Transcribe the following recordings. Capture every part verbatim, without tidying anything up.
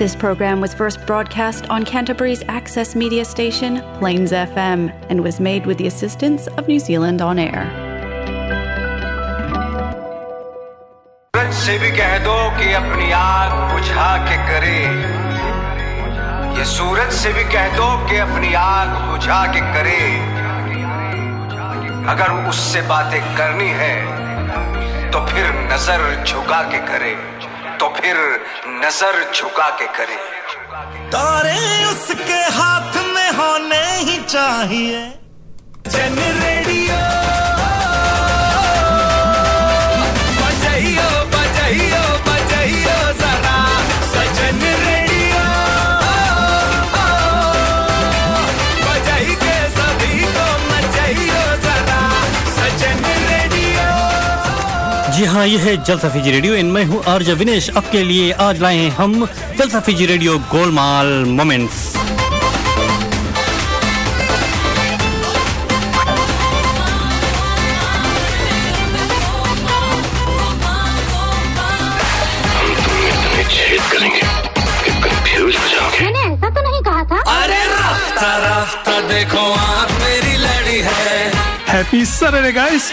This program was first broadcast on Canterbury's access media station, Plains F M, and was made with the assistance of New Zealand On Air. से भी कह दो कि अपनी आग बुझा के करे, ये सूरज से भी कह दो कि अपनी आग बुझा के करे, अगर उससे बातें करनी है तो फिर नजर झुका के करे, तो फिर नजर झुका के करे। तारे उसके हाथ में होने ही चाहिए। जन रेडियो बजाइयो बजाइयो बजाइयो जरा सजन रेडियो बजाई के सभी को मचाइयो जरा सजन रेडियो। जी हाँ, यह है जलसा फीजी रेडियो, इन मैं हूँ आरजे विनेश। आपके लिए आज लाए हैं हम Jalsa Fiji radio Golmaal moments. हम तुम्हें इतने छेद करेंगे कि कंफ्यूज हो जाओगे। मैंने ऐसा तो नहीं कहा था। अरे रास्ता रास्ता देखो आप मेरी लड़ी है। Happy Saturday guys.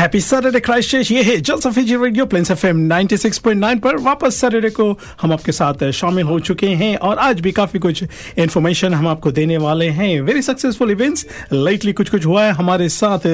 Happy Saturday Christchurch. ये है Jalsa Fiji radio Plains FM ninety six point nine पर वापस सैटरडे को हम आपके साथ शामिल हो चुके हैं और आज भी काफ़ी कुछ इन्फॉर्मेशन हम आपको देने वाले हैं। वेरी सक्सेसफुल इवेंट्स लेटली कुछ कुछ हुआ है हमारे साथ।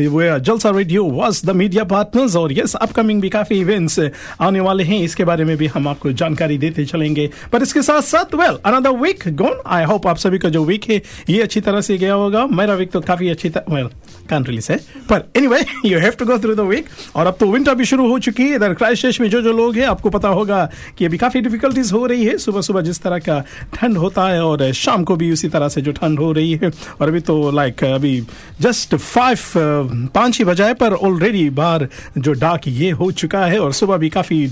वो Jalsa radio was the media partners और यस अपकमिंग भी काफ़ी इवेंट्स आने वाले हैं, इसके बारे में भी हम आपको जानकारी देते चलेंगे। पर इसके साथ साथ well another week gone. I hope आप सभी का जो वीक है ये अच्छी तरह से गया होगा। मेरा वीक तो काफ़ी अच्छी तरह वेल कान रिलीज है, पर anyway you have to go through the week. और अब तो विंटर भी शुरू हो चुकी है। इधर क्राइस्टचर्च में जो जो लोग हैं आपको पता होगा कि अभी काफ़ी डिफिकल्टीज हो रही है। सुबह सुबह जिस तरह का ठंड होता है और शाम को भी उसी तरह से जो ठंड हो रही है। और अभी तो लाइक अभी जस्ट फाइव पाँच ही बजा है पर ऑलरेडी बाहर जो डार्क ये हो चुका है और सुबह भी काफ़ी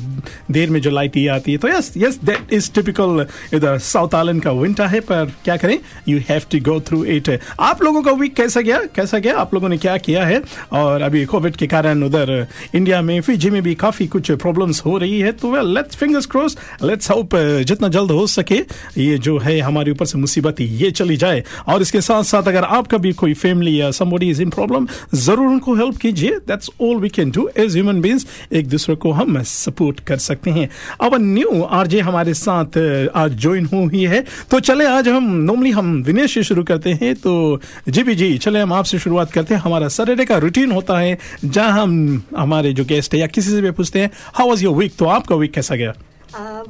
देर में जो लाइट ये आती है। तो yes yes that is typical इधर साउथ आइलैंड का विंटर है, पर क्या करें, you have to go through it. आप लोगों का वीक कैसा गया कैसा गया आप लोगों ने क्या किया है? और अभी कोविड के कारण उधर इंडिया में फिजी में भी काफ़ी कुछ प्रॉब्लम्स हो रही है। तो well let's fingers cross, let's hope जितना जल्द हो सके ये जो है हमारे ऊपर से मुसीबत ये चली जाए। और इसके साथ साथ अगर आपका भी कोई फैमिली या समबडी इज इन प्रॉब्लम, ज़रूर उनको हेल्प कीजिए। That's all we can do as human beings, एक दूसरे को हम सपोर्ट कर सकते हैं। अब न्यू आरजे हमारे साथ आज ज्वाइन हुई है, तो चले आज हम नॉर्मली हम विनेश से शुरू करते हैं। तो जी भी जी चले हम आपसे शुरुआत करते हैं। हमारा सैटरडे का रूटीन होता है जहाँ हम हमारे जो गेस्ट है या किसी से भी पूछते हैं हाउ वाज योर वीक। तो आपका वीक कैसा गया?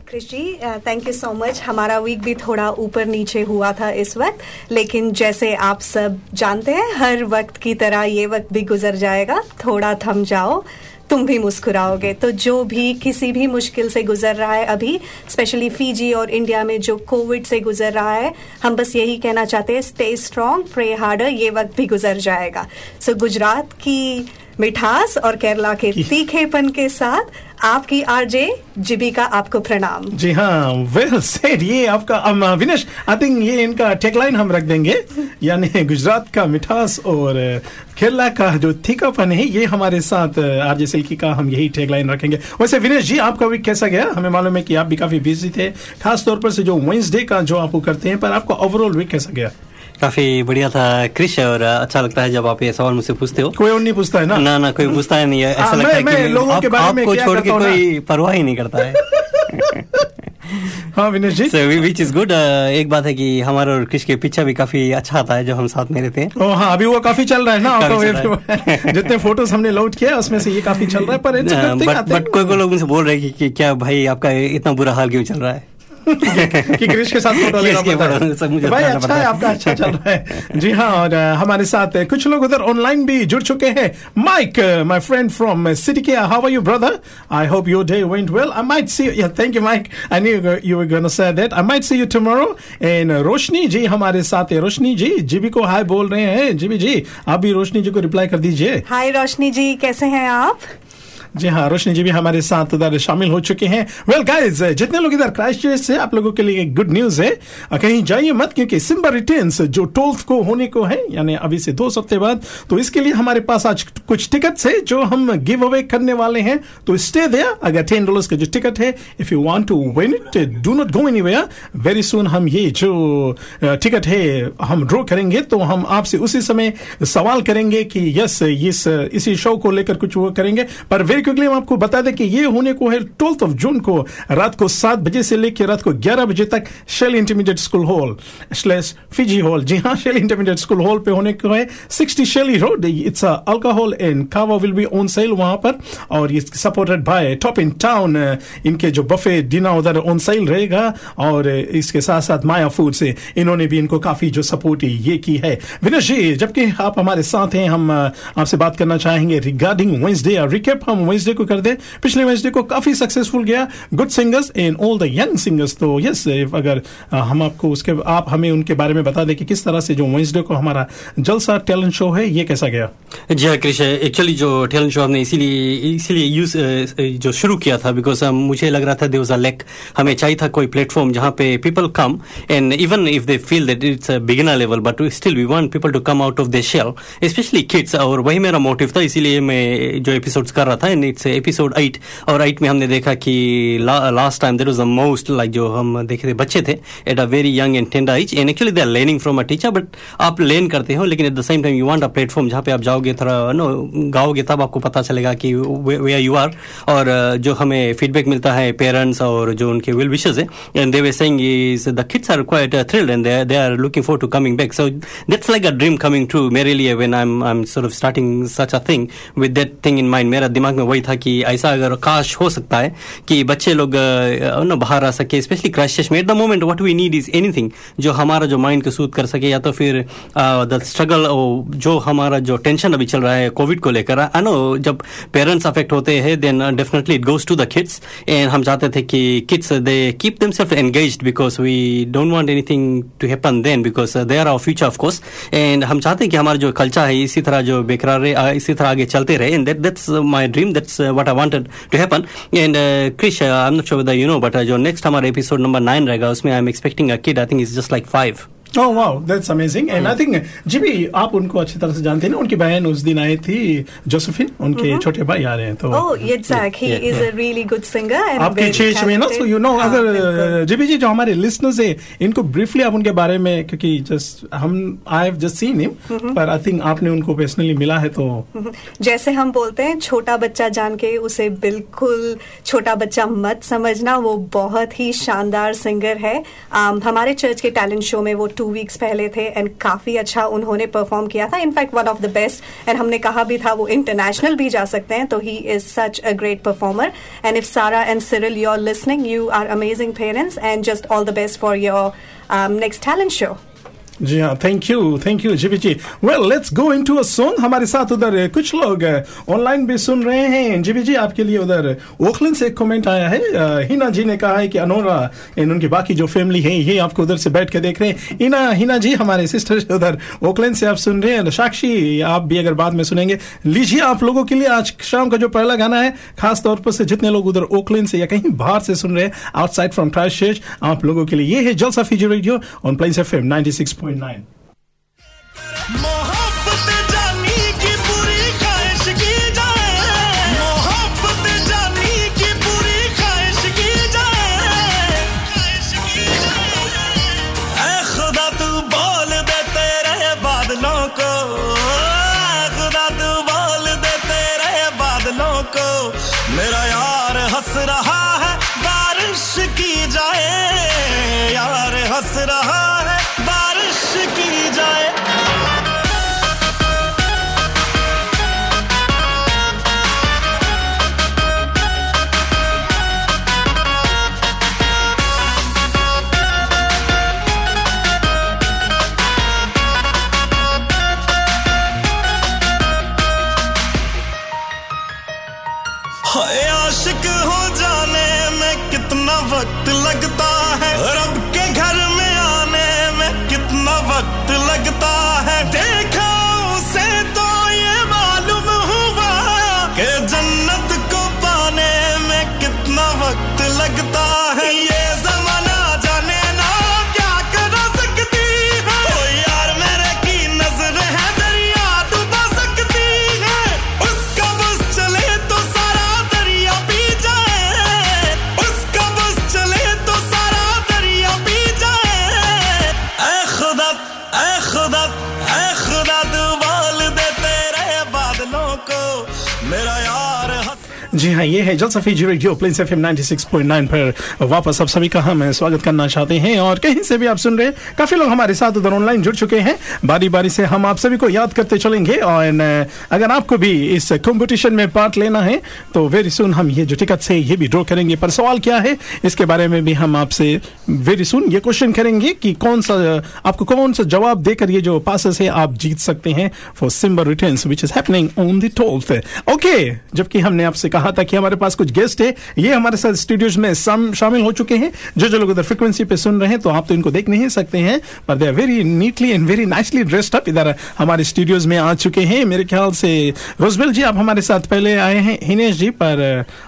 Krish ji thank you so much. हमारा वीक भी थोड़ा ऊपर नीचे हुआ था इस वक्त, लेकिन जैसे आप सब जानते हैं हर वक्त की तरह ये वक्त भी गुजर जाएगा। थोड़ा थम जाओ, तुम भी मुस्कुराओगे। तो जो भी किसी भी मुश्किल से गुजर रहा है अभी, स्पेशली फिजी और इंडिया में जो कोविड से गुजर रहा है, हम बस यही कहना चाहते हैं स्टे स्ट्रांग, प्रे हार्डर, ये वक्त भी गुजर जाएगा। सो so, गुजरात की मिठास और केरला के तीखेपन के साथ आपकी आरजे जीबी का आपको प्रणाम। जी हाँ, वेल सेड। ये आपका विनेश, आई थिंक ये इनका टैगलाइन हम रख देंगे, यानी गुजरात का मिठास और केरला का जो तीखापन है। ये हमारे साथ आरजे सिल्की का हम यही टैगलाइन रखेंगे। वैसे विनेश जी आपका वीक कैसा गया? हमें मालूम है कि आप भी काफ़ी बिजी थे, खासतौर पर से जो वेंसडे का जो आपको करते हैं, पर आपका ओवरऑल वीक कैसा गया? काफ़ी बढ़िया था क्रिश, और अच्छा लगता है जब आप ये सवाल मुझसे पूछते हो। कोई और नहीं पूछता है ना ना ना कोई पूछता है नहीं है। ऐसा लगता है कि लोगों के बारे में आपको छोड़ के कोई परवाह ही नहीं करता है। हाँ Vinesh ji, so which is good. एक बात है कि हमारा और क्रिश के पिक्चर भी काफी अच्छा आता है जो हम साथ में रहते हैं। ओ हाँ, अभी वो काफी चल रहा है ना, जितने फोटोज हमने लोड किया उसमें से ये काफी चल रहा है। पर बट कोई कोई लोग मुझसे बोल रहे हैं कि क्या भाई आपका इतना बुरा हाल क्यों चल रहा है? कि क्रिश के साथ फोटो लेना पड़ता है। भाई अच्छा है, आपका अच्छा चल रहा है। जी हाँ, और हमारे साथ कुछ लोग उधर ऑनलाइन भी जुड़ चुके हैं। Mike my friend from city के, how are you brother? I hope your day went well. I might see you, thank you Mike, I knew you were gonna say that. I might see you tomorrow. And Roshni ji हमारे साथ है। रोशनी जी GB को हाय बोल रहे हैं। GB जी आप भी रोशनी जी को रिप्लाई कर दीजिए। हाय रोशनी जी, कैसे हैं आप? जी हाँ, रोशनी जी भी हमारे साथ उधर शामिल हो चुके हैं। वेल गाइज, जितने लोग इधर क्रैश से, आप लोगों के लिए गुड न्यूज़ है, कहीं जाइए मत, क्योंकि सिम्बा रिटर्न्स जो ट्वेल्थ को होने को है, यानी अभी से दो हफ्ते बाद, तो इसके लिए हमारे पास आज कुछ टिकट्स है जो हम गिव अवे करने वाले हैं। तो स्टे देयर, अगर टेन डॉलर्स का जो टिकट है, if you want to win it, do not go anywhere. Very soon हम ये जो टिकट है हम ड्रॉ करेंगे, तो हम आपसे उसी समय सवाल करेंगे कि यस इस इसी शो को लेकर कुछ वो करेंगे। पर क्योंकि हम आपको बता दें कि ये होने को है ट्वेल्थ ऑफ जून को रात को सात बजे से लेकर रात को ग्यारह बजे तक, शेली intermediate school hall slash Fiji hall. जी हाँ, शेली इंटरमीडिएट स्कूल हॉल पे होने को है, sixty Shelley road. It's alcohol and kava will be on sale वहां पर, और ये supported by top in town. इनके जो बफे डिनर उधर ऑन सेल रहेगा, और इसके साथ साथ माया फूड से इन्होंने भी इनको काफी जो सपोर्ट ये की है। विनेश जी, जबकि आप हमारे साथ हैं, हम आपसे बात करना चाहेंगे रिगार्डिंग वेंसडे। रिकेप हम वेंसडे को कर दे, पिछले वेंसडे को काफी सक्सेसफुल गया, good singers and all the young singers. तो यस, अगर हम आपको उसके आप हमें उनके बारे में बता दें कि किस तरह से जो वेंसडे को हमारा जलसा टैलेंट शो है ये कैसा गया। जी हाँ कृष, एक्चुअली जो टैलेंट शो हमने इसीलिए इसीलिए यूज जो शुरू किया था, बिकॉज मुझे लग रहा था देयर वाज अ लैक। हमें चाहिए था कोई प्लेटफॉर्म जहाँ पे people come and even if they feel that it's beginner level, but still we want people to come out of their shell, specially kids. और वही मेरा मोटिव था, इसीलिए मैं जो एपिसोड्स कर रहा था। एंड इट्स एपिसोड एट, और एट में हमने देखा कि last time there was the most like जो हम देखे थे बच्चे थे at a very young and tender age, and actually they are learning from a teacher. But आप लर्न करते हो, लेकिन at the same time you want a platform जहाँ पे आप जाओगे, थोड़ा नो गाओगे, तब आपको पता चलेगा कि वे आर यू आर। और जो हमें फीडबैक मिलता है पेरेंट्स और जो उनके विल विशेज है, and they were saying is the kids are quite thrilled and they are looking for to coming back. So that's like a dream coming true मेरे लिए, when I am I am sort of starting such a thing with that thing in mind. मेरा दिमाग में वही था कि ऐसा अगर काश हो सकता है कि बच्चे लोग ना बाहर आ सके, स्पेशली क्राइसिस में। At the moment what we need is anything जो हमारा जो माइंड को सूद कर सके, या तो फिर द स्ट्रगल जो हमारा जो टेंशन अभी चल रहा है कोविड को लेकर। आई नो जब पेरेंट्स अफेक्ट होते हैं then definitely it goes to the kids, and हम चाहते थे कि kids they keep themselves engaged, because we don't want anything to happen then, because they are our future of course. And हम चाहते हैं कि हमारा जो कल्चर है इसी तरह जो बेकरार है इसी तरह आगे चलते रहे, and that's my dream, that's uh, what I wanted to happen. And uh, Krish, uh, I'm not sure whether you know, but uh, your next time our episode number nine rahega, usme I'm expecting a kid, I think it's just like five. Oh wow, that's amazing. And I think GB आप उनको अच्छी तरह से जानते हैं ना, उनकी बहन उस दिन आई थी जोसेफिन, उनके छोटे भाई आ रहे हैं। तो oh Yitzhak, he is a really good singer and आपके चेच में ना, so you know, अगर जीबी जी जो हमारे लिसनर्स हैं इनको ब्रीफली आप उनके बारे में, क्योंकि जस्ट हम I have just seen him, पर आई थिंक आपने उनको पर्सनली मिला है। तो जैसे हम बोलते हैं छोटा बच्चा जान के उसे बिल्कुल छोटा बच्चा मत समझना, वो बहुत ही शानदार सिंगर है। हमारे चर्च के टैलेंट शो में वो टू वीक्स पहले थे एंड काफ़ी अच्छा उन्होंने परफॉर्म किया था, in fact one of the best. And हमने कहा भी था वो इंटरनेशनल भी जा सकते हैं, तो he is such a great performer. And if सारा and Cyril you are listening, you are amazing parents, and just all the best for your next talent show. जी हाँ, thank you thank you GB ji. Well let's go into a song. हमारे साथ उधर कुछ लोग online भी सुन रहे हैं। जीबी जी आपके लिए उधर ओखलन से एक कमेंट आया है। हिना जी ने कहा है कि अनोरा एंड उनकी बाकी जो फैमिली है ये आपको उधर से बैठ के देख रहे हैं। हिना हिना जी हमारे सिस्टर उधर ओखलन से आप सुन रहे हैं। साक्षी आप भी अगर बाद में सुनेंगे। लीजिए आप लोगों के लिए आज शाम का जो पहला गाना है, खासतौर पर से जितने लोग उधर ओखलन से या कहीं बाहर से सुन रहे हैं, आउटसाइड फ्रॉम क्राइस्टचर्च, आप लोगों के लिए ये है Jalsa Fiji radio on Plains FM ninety six point nine. लगता है, रब के घर में आने में कितना वक्त लगता है। देखा उसे तो ये मालूम हुआ कि जन्नत को पाने में कितना वक्त लगता है। ये जमाना जाने ना क्या कर सकती है, ओ यार मेरे की नजर है दरिया डुबा सकती है। उसका बस चले तो सारा दरिया पी जाए, उसका बस चले तो सारा दरिया पी जाए। ऐ खुदा ऐ खुदा ऐ खुदा तू वाल दे तेरे बादलों को मेरा यार। जी हाँ, ये है Jalsa Fiji radio Plains FM ninety six point nine पर वापस आप सभी का हम स्वागत करना चाहते हैं। और कहीं से भी आप सुन रहे हैं, काफ़ी लोग हमारे साथ उधर ऑनलाइन जुड़ चुके हैं। बारी बारी से हम आप सभी को याद करते चलेंगे। और अगर आपको भी इस कंपटीशन में पार्ट लेना है तो वेरी सुन हम ये जो टिकट से ये भी ड्रॉ करेंगे। पर सवाल क्या है इसके बारे में भी हम आपसे वेरी सुन ये क्वेश्चन करेंगे कि कौन सा आपको कौन सा जवाब देकर ये जो पासेस है आप जीत सकते हैं for Simba returns which is happening on the twelfth. Okay, जबकि हमने आपसे कहा था कि हमारे पास कुछ गेस्ट है, ये हमारे साथ स्टूडियोज में शामिल हो चुके हैं। जो जो लोग उधर फ्रिक्वेंसी पे सुन रहे हैं तो आप तो इनको देख नहीं सकते हैं, पर they are very neatly and very nicely dressed up, इधर हमारे स्टूडियोज में आ चुके हैं। मेरे ख्याल से रोजबेल जी आप हमारे साथ पहले आए हैं, हिनेश जी, पर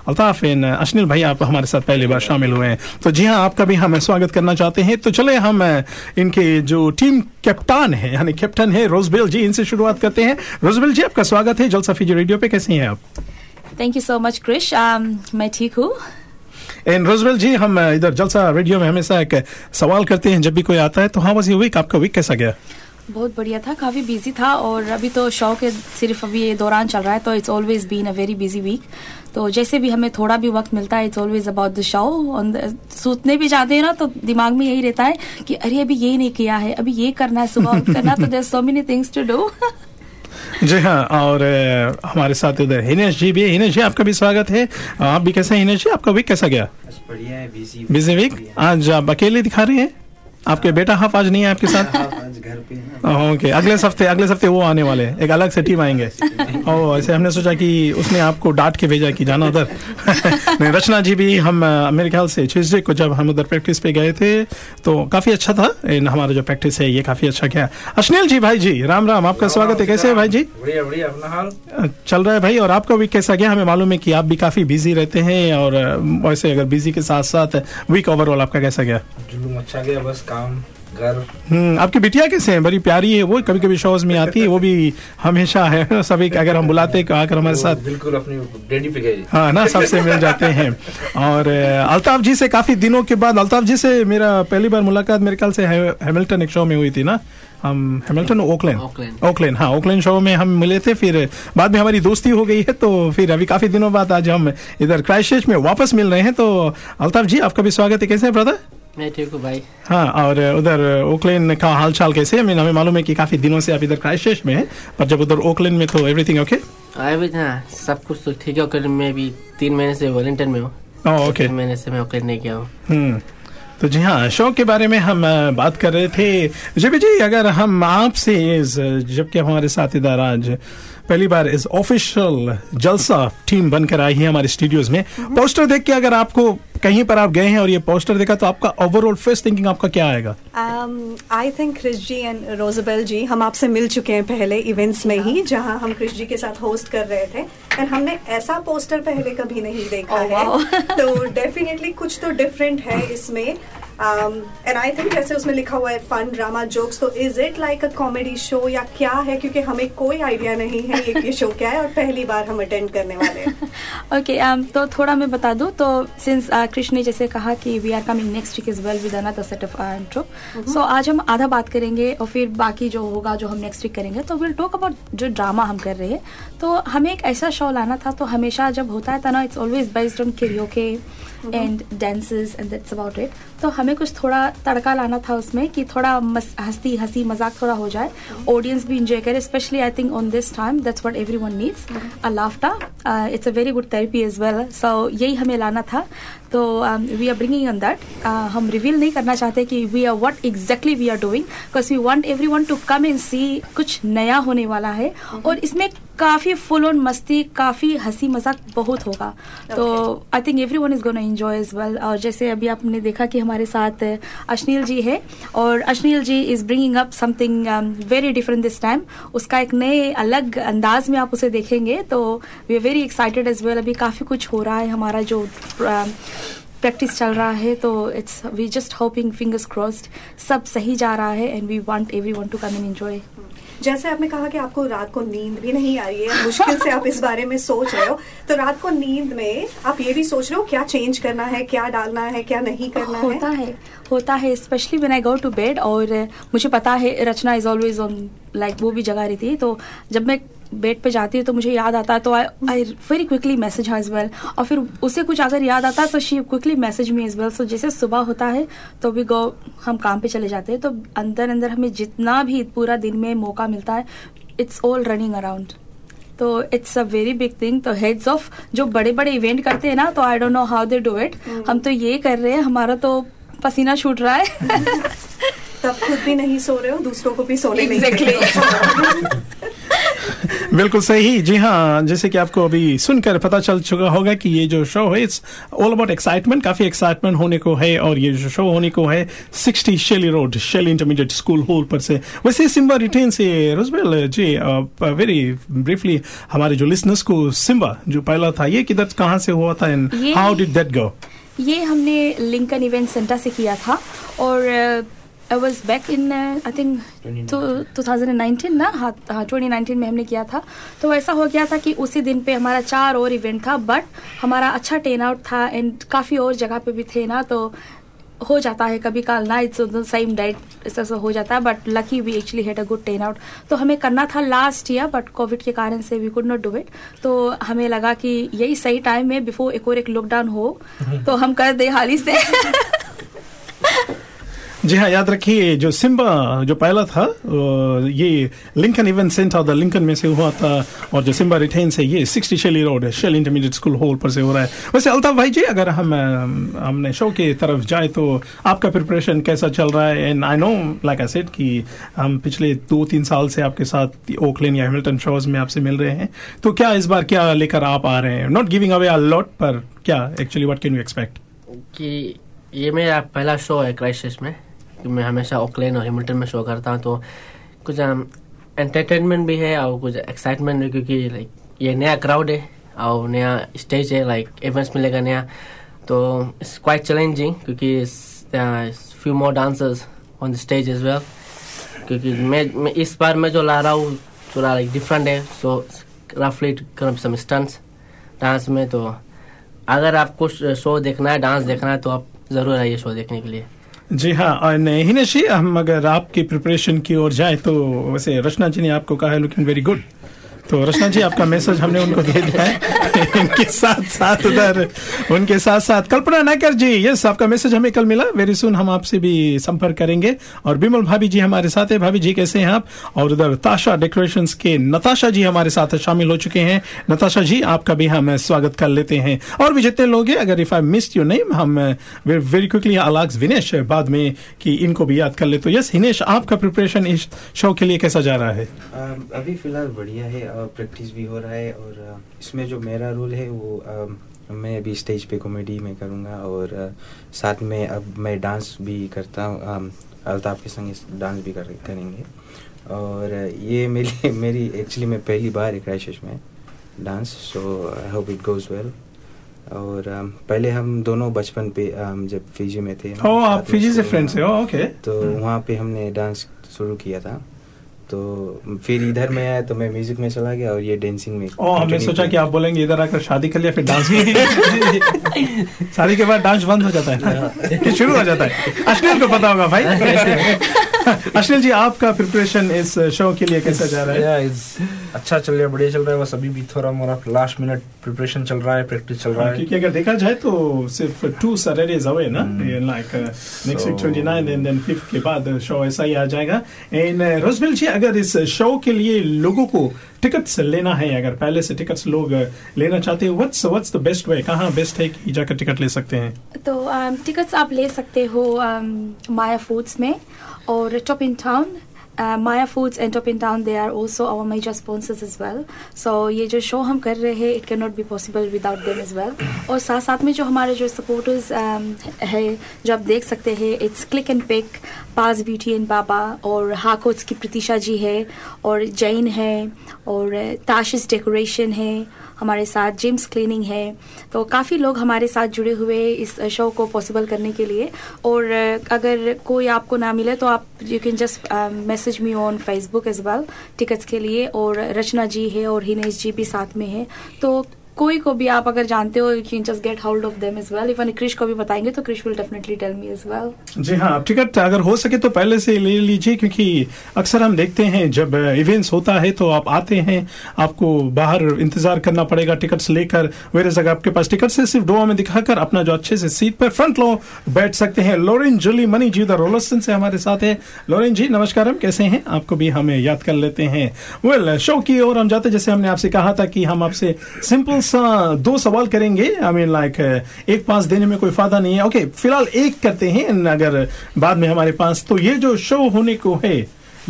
अल्ताफ एंड अश्नील भाई आप हमारे साथ पहली बार शामिल हुए हैं। तो जी हाँ, आपका भी हम स्वागत करना चाहते हैं। तो चले हम इनके जो टीम कैप्टन है यानी कैप्टन है रोजबेल जी, इनसे शुरुआत करते हैं। रोजबेल जी आपका स्वागत है जलसा फीजी रेडियो पे, कैसे हैं आप? Thank you so much Krish, मैं ठीक हूँ। एंड रोजवेल जी, हम इधर जलसा रेडियो में हमेशा एक सवाल करते हैं जब भी कोई आता है, तो हाँ बस ये वीक आपका वीक कैसा गया? बहुत बढ़िया था, काफ़ी बिजी था और अभी तो शो के सिर्फ अभी ये दौरान चल रहा है, तो it's always been a very busy week. तो जैसे भी हमें थोड़ा भी वक्त मिलता है it's always about the show. सूतने भी जाते हैं ना तो दिमाग में यही रहता है कि अरे अभी ये नहीं किया है, अभी ये करना है, सुबह उठ करना, तो there are so many things to do. जी हाँ, और आ, हमारे साथ उधर हिनेश जी भी है। हिनेश जी आपका भी स्वागत है। आप भी कैसे हैं हिनेश जी, आपका वीक कैसा गया? बढ़िया है, बिजी बिजी वीक। आज आप अकेले दिखा रहे हैं, आपके बेटा हाफ आज नहीं है आपके साथ? आज घर पे है। ओके, अगले हफ्ते अगले हफ्ते वो आने वाले हैं, एक अलग से टीम आएंगे। ओह, ऐसे हमने सोचा कि उसने आपको डांट के भेजा कि जाना उधर। नहीं, रचना जी भी हम मेरे ख्याल से ट्यूजडे को जब हम उधर प्रैक्टिस पे गए थे तो काफ़ी अच्छा था, एंड हमारा जो प्रैक्टिस है ये काफ़ी अच्छा गया। अश्नील जी भाई जी राम राम, आपका स्वागत है, कैसे है भाई जी? बढ़िया बढ़िया, अपना हाल चल रहा है भाई। और आपका वीक कैसा गया? हमें मालूम है कि आप भी काफ़ी बिजी रहते हैं, और वैसे अगर बिजी के साथ साथ वीक ओवरऑल आपका कैसा गया? अच्छा गया, बस काम घर। हम्म, आपकी बिटिया कैसे हैं? बड़ी प्यारी है वो, कभी कभी शोज में आती है, वो भी हमेशा है सभी अगर हम बुलाते आकर हमारे साथ, बिल्कुल अपनी डैडी पे गई, हाँ ना, सबसे मिल जाते हैं। और अल्ताफ जी से काफी दिनों के बाद, अल्ताफ जी से मेरा पहली बार मुलाकात मेरे ख्याल से हैमिल्टन एक शो में हुई थी ना, हम हैमिल्टन ओकलैंड ओकलैंड हाँ ओकलैंड शो में हम मिले थे, फिर बाद में हमारी दोस्ती हो गई है। तो फिर अभी काफी दिनों बाद आज हम इधर क्राइस्टचर्च में वापस मिल रहे हैं। तो अल्ताफ जी आपका भी स्वागत है, कैसे है ब्रदर? मैं ठीक हूँ भाई। हाँ, और उधर ओकलैंड का हाल चाल कैसे? I mean, हमें मालूम है कि काफ़ी दिनों से आप इधर क्राइस्टचर्च में हैं, पर जब उधर ओकलैंड में तो एवरीथिंग ओके? हाँ, सब कुछ तो ठीक है। ओकलैंड में अभी तीन महीने से वेलिंगटन में हूँ, ओके, तीन महीने से मैं ओकलैंड नहीं गया हूँ। तो जी हाँ, शो के बारे में हम बात कर रहे थे। जी जी, अगर हम आपसे जबकि हमारे साथ इधर आज पहली बार इस ऑफिशियल जलसा टीम बनकर आई है हमारे स्टूडियोज में, पोस्टर देख के अगर आपको कहीं पर आप गए हैं और ये पोस्टर देखा तो आपका ओवरऑल फर्स्ट थिंकिंग आपका क्या आएगा? I think Krish ji and रोजबेल जी, हम आपसे मिल चुके हैं पहले इवेंट्स में ही, जहां हम क्रिश जी के साथ होस्ट कर रहे थे, एंड हमने ऐसा पोस्टर पहले कभी नहीं देखा oh, wow. है। तो डेफिनेटली कुछ तो डिफरेंट है इसमें, एंड आई थिंक जैसे उसमें लिखा हुआ है फन ड्रामा जोक्स, तो is it like a comedy show या क्या है? क्योंकि हमें कोई आइडिया नहीं है ये, ये शो क्या है और पहली बार हम अटेंड करने वाले हैं। ओके, तो थोड़ा मैं बता दूँ, तो सिंस कृष्ण ने जैसे कहा कि we are coming next week is well with another set of intro, so आज हम आधा बात करेंगे और फिर बाकी जो होगा जो हम नेक्स्ट वीक करेंगे, तो विल टॉक अबाउट जो ड्रामा हम कर रहे हैं। तो हमें एक ऐसा शो लाना था, तो हमेशा जब होता है था ना, it's always based on karaoke and dances and that's about it. तो हमें कुछ थोड़ा तड़का लाना था उसमें कि थोड़ा हंसी हंसी मजाक थोड़ा हो जाए, ऑडियंस भी इंजॉय करे, specially I think on this time that's what everyone needs a laughter, it's a very good therapy as well. So यही हमें लाना था, तो we are bringing on that. हम रिवील नहीं करना चाहते कि we are what exactly we are doing, because we want everyone to come and see कुछ नया होने वाला है। और इसमें काफ़ी फुल ऑन मस्ती, काफ़ी हंसी मजाक बहुत होगा. तो I think everyone is gonna enjoy as well. और जैसे अभी आपने देखा कि हमारे साथ अश्नील जी है और Ashneel ji is bringing up something very different this time. उसका एक नए अलग अंदाज में आप उसे देखेंगे. तो we are very excited as well. अभी काफ़ी कुछ हो रहा है, हमारा जो uh, प्रैक्टिस चल रहा है. तो it's we just hoping, fingers crossed, सब सही जा रहा है and we want everyone to come and enjoy. जैसे आपने कहा कि आपको रात को नींद भी नहीं आ रही है, मुश्किल से आप इस बारे में सोच रहे हो, तो रात को नींद में आप ये भी सोच रहे हो क्या चेंज करना है, क्या डालना है, क्या नहीं करना है? होता है, होता है specially when I go to bed. और मुझे पता है Rachna is always on like, वो भी जगा रही थी. तो जब मैं बेड पे जाती है तो मुझे याद आता है तो I I very quickly message her as well. और फिर उसे कुछ अगर याद आता है तो she quickly message me as well. So जैसे सुबह होता है तो भी गो हम काम पे चले जाते हैं. तो अंदर अंदर हमें जितना भी पूरा दिन में मौका मिलता है इट्स ऑल रनिंग अराउंड. तो it's a very big thing. तो हेड्स ऑफ जो बड़े बड़े इवेंट करते हैं ना, तो I don't know how they do it. हम तो ये कर रहे हैं, हमारा तो पसीना छूट रहा है. तब खुद भी नहीं सो रहे हो, दूसरों को भी सोने exactly. बिल्कुल सही. जी हाँ, जैसे कि आपको अभी सुनकर पता चल चुका होगा कि ये जो शो है इट्स ऑल अबाउट एक्साइटमेंट. काफ़ी एक्साइटमेंट होने को है. और ये जो शो होने को है सिक्सटी शेली रोड, शेली इंटरमीडिएट स्कूल होल पर से. वैसे सिम्बा रिटर्न्स से रोजबेल जी, वेरी ब्रीफली हमारे जो लिसनर्स को सिम्बा जो पहला था, ये किधर कहाँ से हुआ था and how did that go? ये हमने लिंकन इवेंट सेंटर से किया था. और I was back in uh, I think twenty nineteen ना, हाँ हाँ twenty nineteen में हमने किया था. तो ऐसा हो गया था कि उसी दिन पे हमारा चार और इवेंट था, बट हमारा अच्छा टेन आउट था एंड काफ़ी और जगह पे भी थे ना. तो हो जाता है कभी काल ना, इट्स सेम डाइट इस तरह से हो जाता है. But lucky we actually had a good turnout. तो हमें करना था लास्ट ईयर, बट कोविड के कारण से we could not do it. तो हमें लगा कि यही सही टाइम है बिफोर एक और एक लॉकडाउन हो, तो हम कर दे हाल ही से. जी हाँ, याद रखिए जो सिम्बा जो पहला था ये Lincoln event centre the Lincoln में से हुआ था. और जो सिम्बा रिटेन्स है ये सिक्सटी शेली रोड है, शेली इंटरमीडिएट स्कूल होल पर से हो रहा है. वैसे अल्ताफ भाई जी, अगर हम हमने शो की तरफ जाए तो आपका प्रिपरेशन कैसा चल रहा है? And I know like I said कि हम पिछले दो तीन साल से आपके साथ ओकलैंड या हैमिल्टन शोज में आपसे मिल रहे हैं, तो क्या इस बार क्या लेकर आप आ रहे हैं? Not giving away a lot, पर क्या actually what can you expect? कि ये मेरा पहला शो है क्राइसिस में. मैं हमेशा ओकलैंड और हैमिल्टन में शो करता हूँ, तो कुछ एंटरटेनमेंट भी है और कुछ एक्साइटमेंट भी, क्योंकि लाइक ये नया क्राउड है और नया स्टेज है, लाइक इवेंट्स मिलेगा नया. तो इट्स क्वाइट चैलेंजिंग क्योंकि few more dancers on the stage as well. क्योंकि मैं, मैं इस बार मैं जो ला रहा हूँ थोड़ा लाइक डिफरेंट है. सो रफली सम स्टंट्स डांस में. तो अगर आपको शो देखना है, डांस देखना है, तो आप ज़रूर आइए शो देखने के लिए. जी हाँ, हिनेश जी, हम अगर आपकी प्रिपरेशन की ओर जाए तो वैसे रचना जी ने आपको कहा है लुकिंग वेरी गुड, तो रचना जी आपका मैसेज हमने उनको दे दिया है. उनके साथ साथ उधर उनके साथ साथ कल्पना नागर जी, यस आपका मैसेज हमें कल मिला. वेरी सुन हम आपसे भी संपर्क करेंगे. और बिमल भाभी जी हमारे साथ है. भाभी जी कैसे हैं आप? और उधर ताशा डेकोरेशंस के नताशा जी हमारे साथ शामिल हो चुके हैं. नताशा जी आपका भी हम स्वागत कर लेते हैं. और भी जितने लोग हैं, अगर if I miss you name हम वेरी क्विकली अलाक्स विनेश बाद में कि इनको भी याद कर ले. तो यस हिनेश, आपका प्रिपरेशन इस शो के लिए कैसा जा रहा है? अभी फिलहाल बढ़िया है, प्रैक्टिस भी हो रहा है. और इसमें जो मेरा रोल है वो आ, मैं अभी स्टेज पे कॉमेडी में करूँगा. और आ, साथ में अब मैं डांस भी करता हूँ, अल्ताफ के संग डांस भी कर, करेंगे. और ये मेरी मेरी एक्चुअली मैं पहली बार क्राइसिस में dance, so I hope it goes well. और आ, पहले हम दोनों बचपन पे आ, जब फिजी में थे, oh, आप फिजी से फ्रेंड्स हैं? Oh okay. तो वहाँ पे हमने डांस शुरू किया था, तो फिर इधर में आया तो मैं म्यूजिक में चला गया और ये डांसिंग में. ओह, हमने सोचा कि आप बोलेंगे इधर आकर शादी कर लिया फिर डांस में. शादी के बाद डांस बंद हो जाता है कि शुरू हो जाता है? अश्नील को पता होगा भाई. अश्नील जी, आपका प्रिपरेशन इस शो के लिए कैसा जा रहा है? अच्छा चल रहा है, बढ़िया चल रहा है. बस अभी भी थोड़ा मोरा लास्ट मिनट प्रिपरेशन चल रहा है, प्रैक्टिस चल रहा है. क्योंकि अगर देखा जाए तो सिर्फ टू सैटरडेज अवे ना, like next week twenty nine and then fifth के बाद शो ऐसा ही आ जाएगा. एंड रोजबेल जी, अगर इस शो के लिए लोगों को टिकट्स लेना है, अगर पहले से टिकट्स लोग लेना चाहते हैं, what's what's the best way, कहाँ बेस्ट है कि जाकर टिकट ले सकते हैं? तो टिकट्स आप ले सकते हो माया फूड्स में और top in town Uh, Maya Foods and Top in Town, they are also our major sponsors as well. So ये जो शो हम कर रहे हैं, it cannot be possible without them as well. और साथ साथ में जो हमारे जो supporters um, है, जो आप देख सकते हैं, it's Click and Pick, Puja Beauty and Baba, और हाकोट्स की प्रतीशा जी है, और जैन है, और ताशिस डेकोरेशन है, हमारे साथ जिम्स क्लीनिंग है. तो काफ़ी लोग हमारे साथ जुड़े हुए इस शो को पॉसिबल करने के लिए. और अगर कोई आपको ना मिले तो आप you can just message me on Facebook as well tickets के लिए. और रचना जी है और हिनेश जी भी साथ में है. तो कोई को भी आप अगर जानते हो, you can just get hold of them as well. Even Krish को भी बताएंगे तो Krish will definitely tell me as well. जी हाँ, आप टिकट अगर हो सके तो पहले से ले लीजिए, क्योंकि अक्सर हम देखते हैं जब इवेंट्स होता है तो आप आते हैं, आपको बाहर इंतजार करना पड़ेगा टिकट्स लेकर. वेरस अगर आपके पास टिकट्स है, सिर्फ डोवा में दिखाकर अपना जो अच्छे से सीट पर फ्रंट लो बैठ सकते हैं. Lauren Julie Mani ji the रोलरसन से हमारे साथ है. लॉरेन जी नमस्कार, हम कैसे हैं? आपको भी हमें याद कर लेते हैं. वेल, शो की ओर हम जाते, जैसे हमने आपसे कहा था कि हम आपसे सिंपल दो सवाल करेंगे. आई मीन लाइक एक पास देने में कोई फायदा नहीं है. ओके okay, फिलहाल एक करते हैं, अगर बाद में हमारे पास. तो ये जो शो होने को है,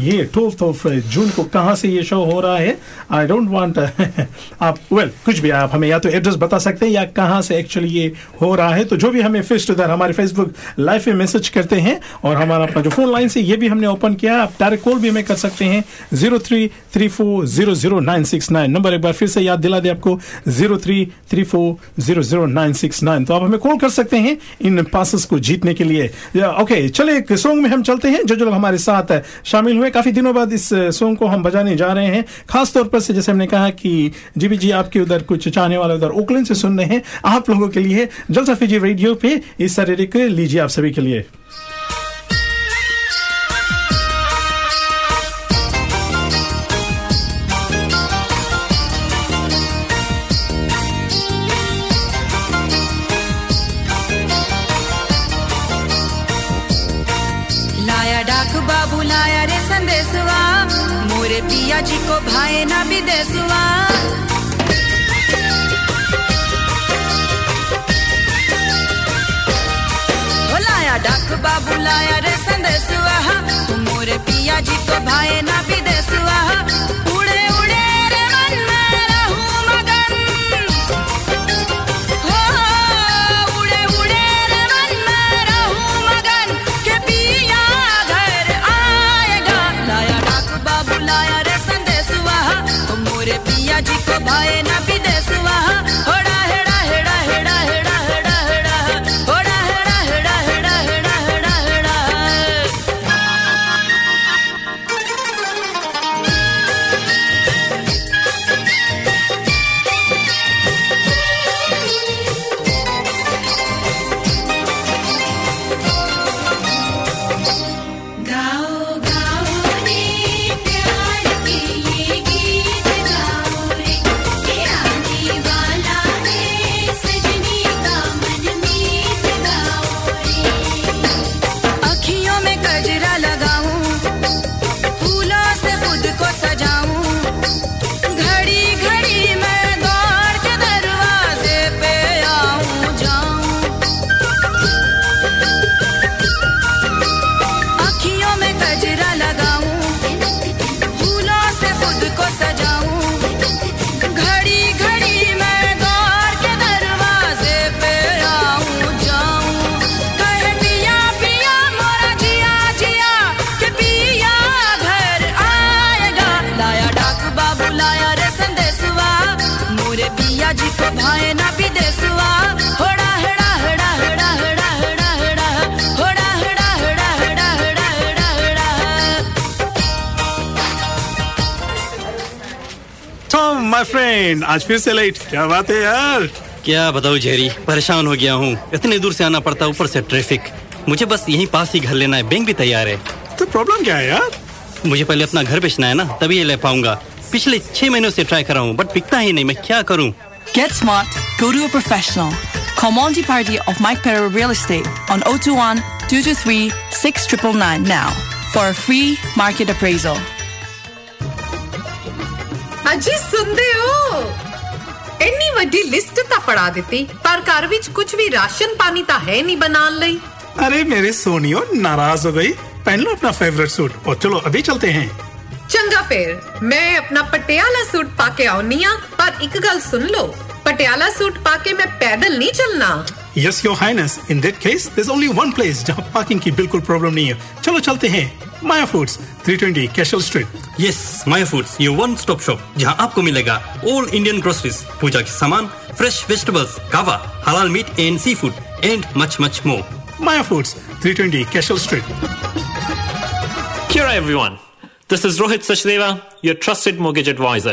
ये ट्वेल्थ ऑफ जून को कहाँ से ये शो हो रहा है? आई डोंट वांट आप वेल well, कुछ भी आप हमें या तो एड्रेस बता सकते हैं या कहाँ से एक्चुअली ये हो रहा है. तो जो भी हमें फिस्ट उधर हमारे फेसबुक लाइव पे मैसेज करते हैं, और हमारा अपना जो फोन लाइन से ये भी हमने ओपन किया, आप डायरेक्ट कॉल भी हमें कर सकते हैं. Zero three three four zero zero nine six nine number एक बार फिर से याद दिला दें आपको, zero three three four zero zero nine six nine. तो आप हमें कॉल कर सकते हैं इन पासेस को जीतने के लिए. ओके, चले एक सॉन्ग में हम चलते हैं. जो जो लोग हमारे साथ शामिल हुए, काफी दिनों बाद इस सॉन्ग को हम बजाने जा रहे हैं. खास तौर पर से जैसे हमने कहा कि जीबी जी आपके उधर कुछ चाहने वाले उधर ओकलैंड से सुन रहे हैं, आप लोगों के लिए जलसा फिजी रेडियो पे इस शारीरिक लीजिए आप सभी के लिए. पिया जी को भाए ना विदेशवा, हो लाया डाक बाबू लाया रे संदेशवा, मोरे पिया जी को भाए ना विदेशवा. उड़े उड़े रे मन में रहू मगन, हो उड़े उड़े रे मन में रहू मगन, के पिया घर आएगा. लाया डाक बाबू लाया रे संदेशवा, मोरे पिया जी को भाए ना विदेशवा. होड़ा हेड़ा हेड़ा हेड़ा हेड़ा हेड़ा हेड़ा, होड़ा हेड़ा हेड़ा हेड़ा हेड़ा हेड़ा हेड़ा. माय फ्रेंड, आज फिर से लेट, क्या बात है यार? क्या बताऊं जेरी, परेशान हो गया हूँ. इतने दूर से आना पड़ता है, ऊपर से ट्रैफिक. मुझे बस यहीं पास ही घर लेना है, बैंक भी तैयार है. तो प्रॉब्लम क्या है यार? मुझे पहले अपना घर बेचना है ना, तभी ये ले पाऊंगा. पिछले छह महीनों से ट्राई कर रहा हूँ बट बिकता ही नहीं, मैं क्या करूँ? Get smart, go to a professional. Call Monty party of Mike Pero real estate on zero two one two two three six nine nine nine now for a free market appraisal. अजी सुनदे हो, इतनी बड़ी list ता पढ़ा देती, पर घर विच कुछ भी राशन पानी ता है नहीं बनान लई. अरे मेरे सोनियो नाराज हो गई, पहन लो अपना फेवरेट सूट और चलो अभी चलते हैं। चंगा फेर, मैं अपना पटियाला सूट पाके आउनी आ, पर एक गल सुन लो, पटियाला सूट पाके मैं पैदल नहीं चलना। Yes your highness, in that case there is only one place जहाँ पार्किंग की बिल्कुल प्रॉब्लम नहीं है। चलो चलते हैं, माया फूड्स तीन सौ बीस Cashel street. Yes, Maya foods ये वन स्टॉप शॉप जहाँ आपको मिलेगा ऑल इंडियन ग्रोसरीज, पूजा के सामान, फ्रेश वेजिटेबल्स, कावा, हलाल meat and sea food and much much more. Maya foods तीन सौ बीस Cashel street. Kia everyone, this is Rohit Sachdeva, your trusted mortgage advisor.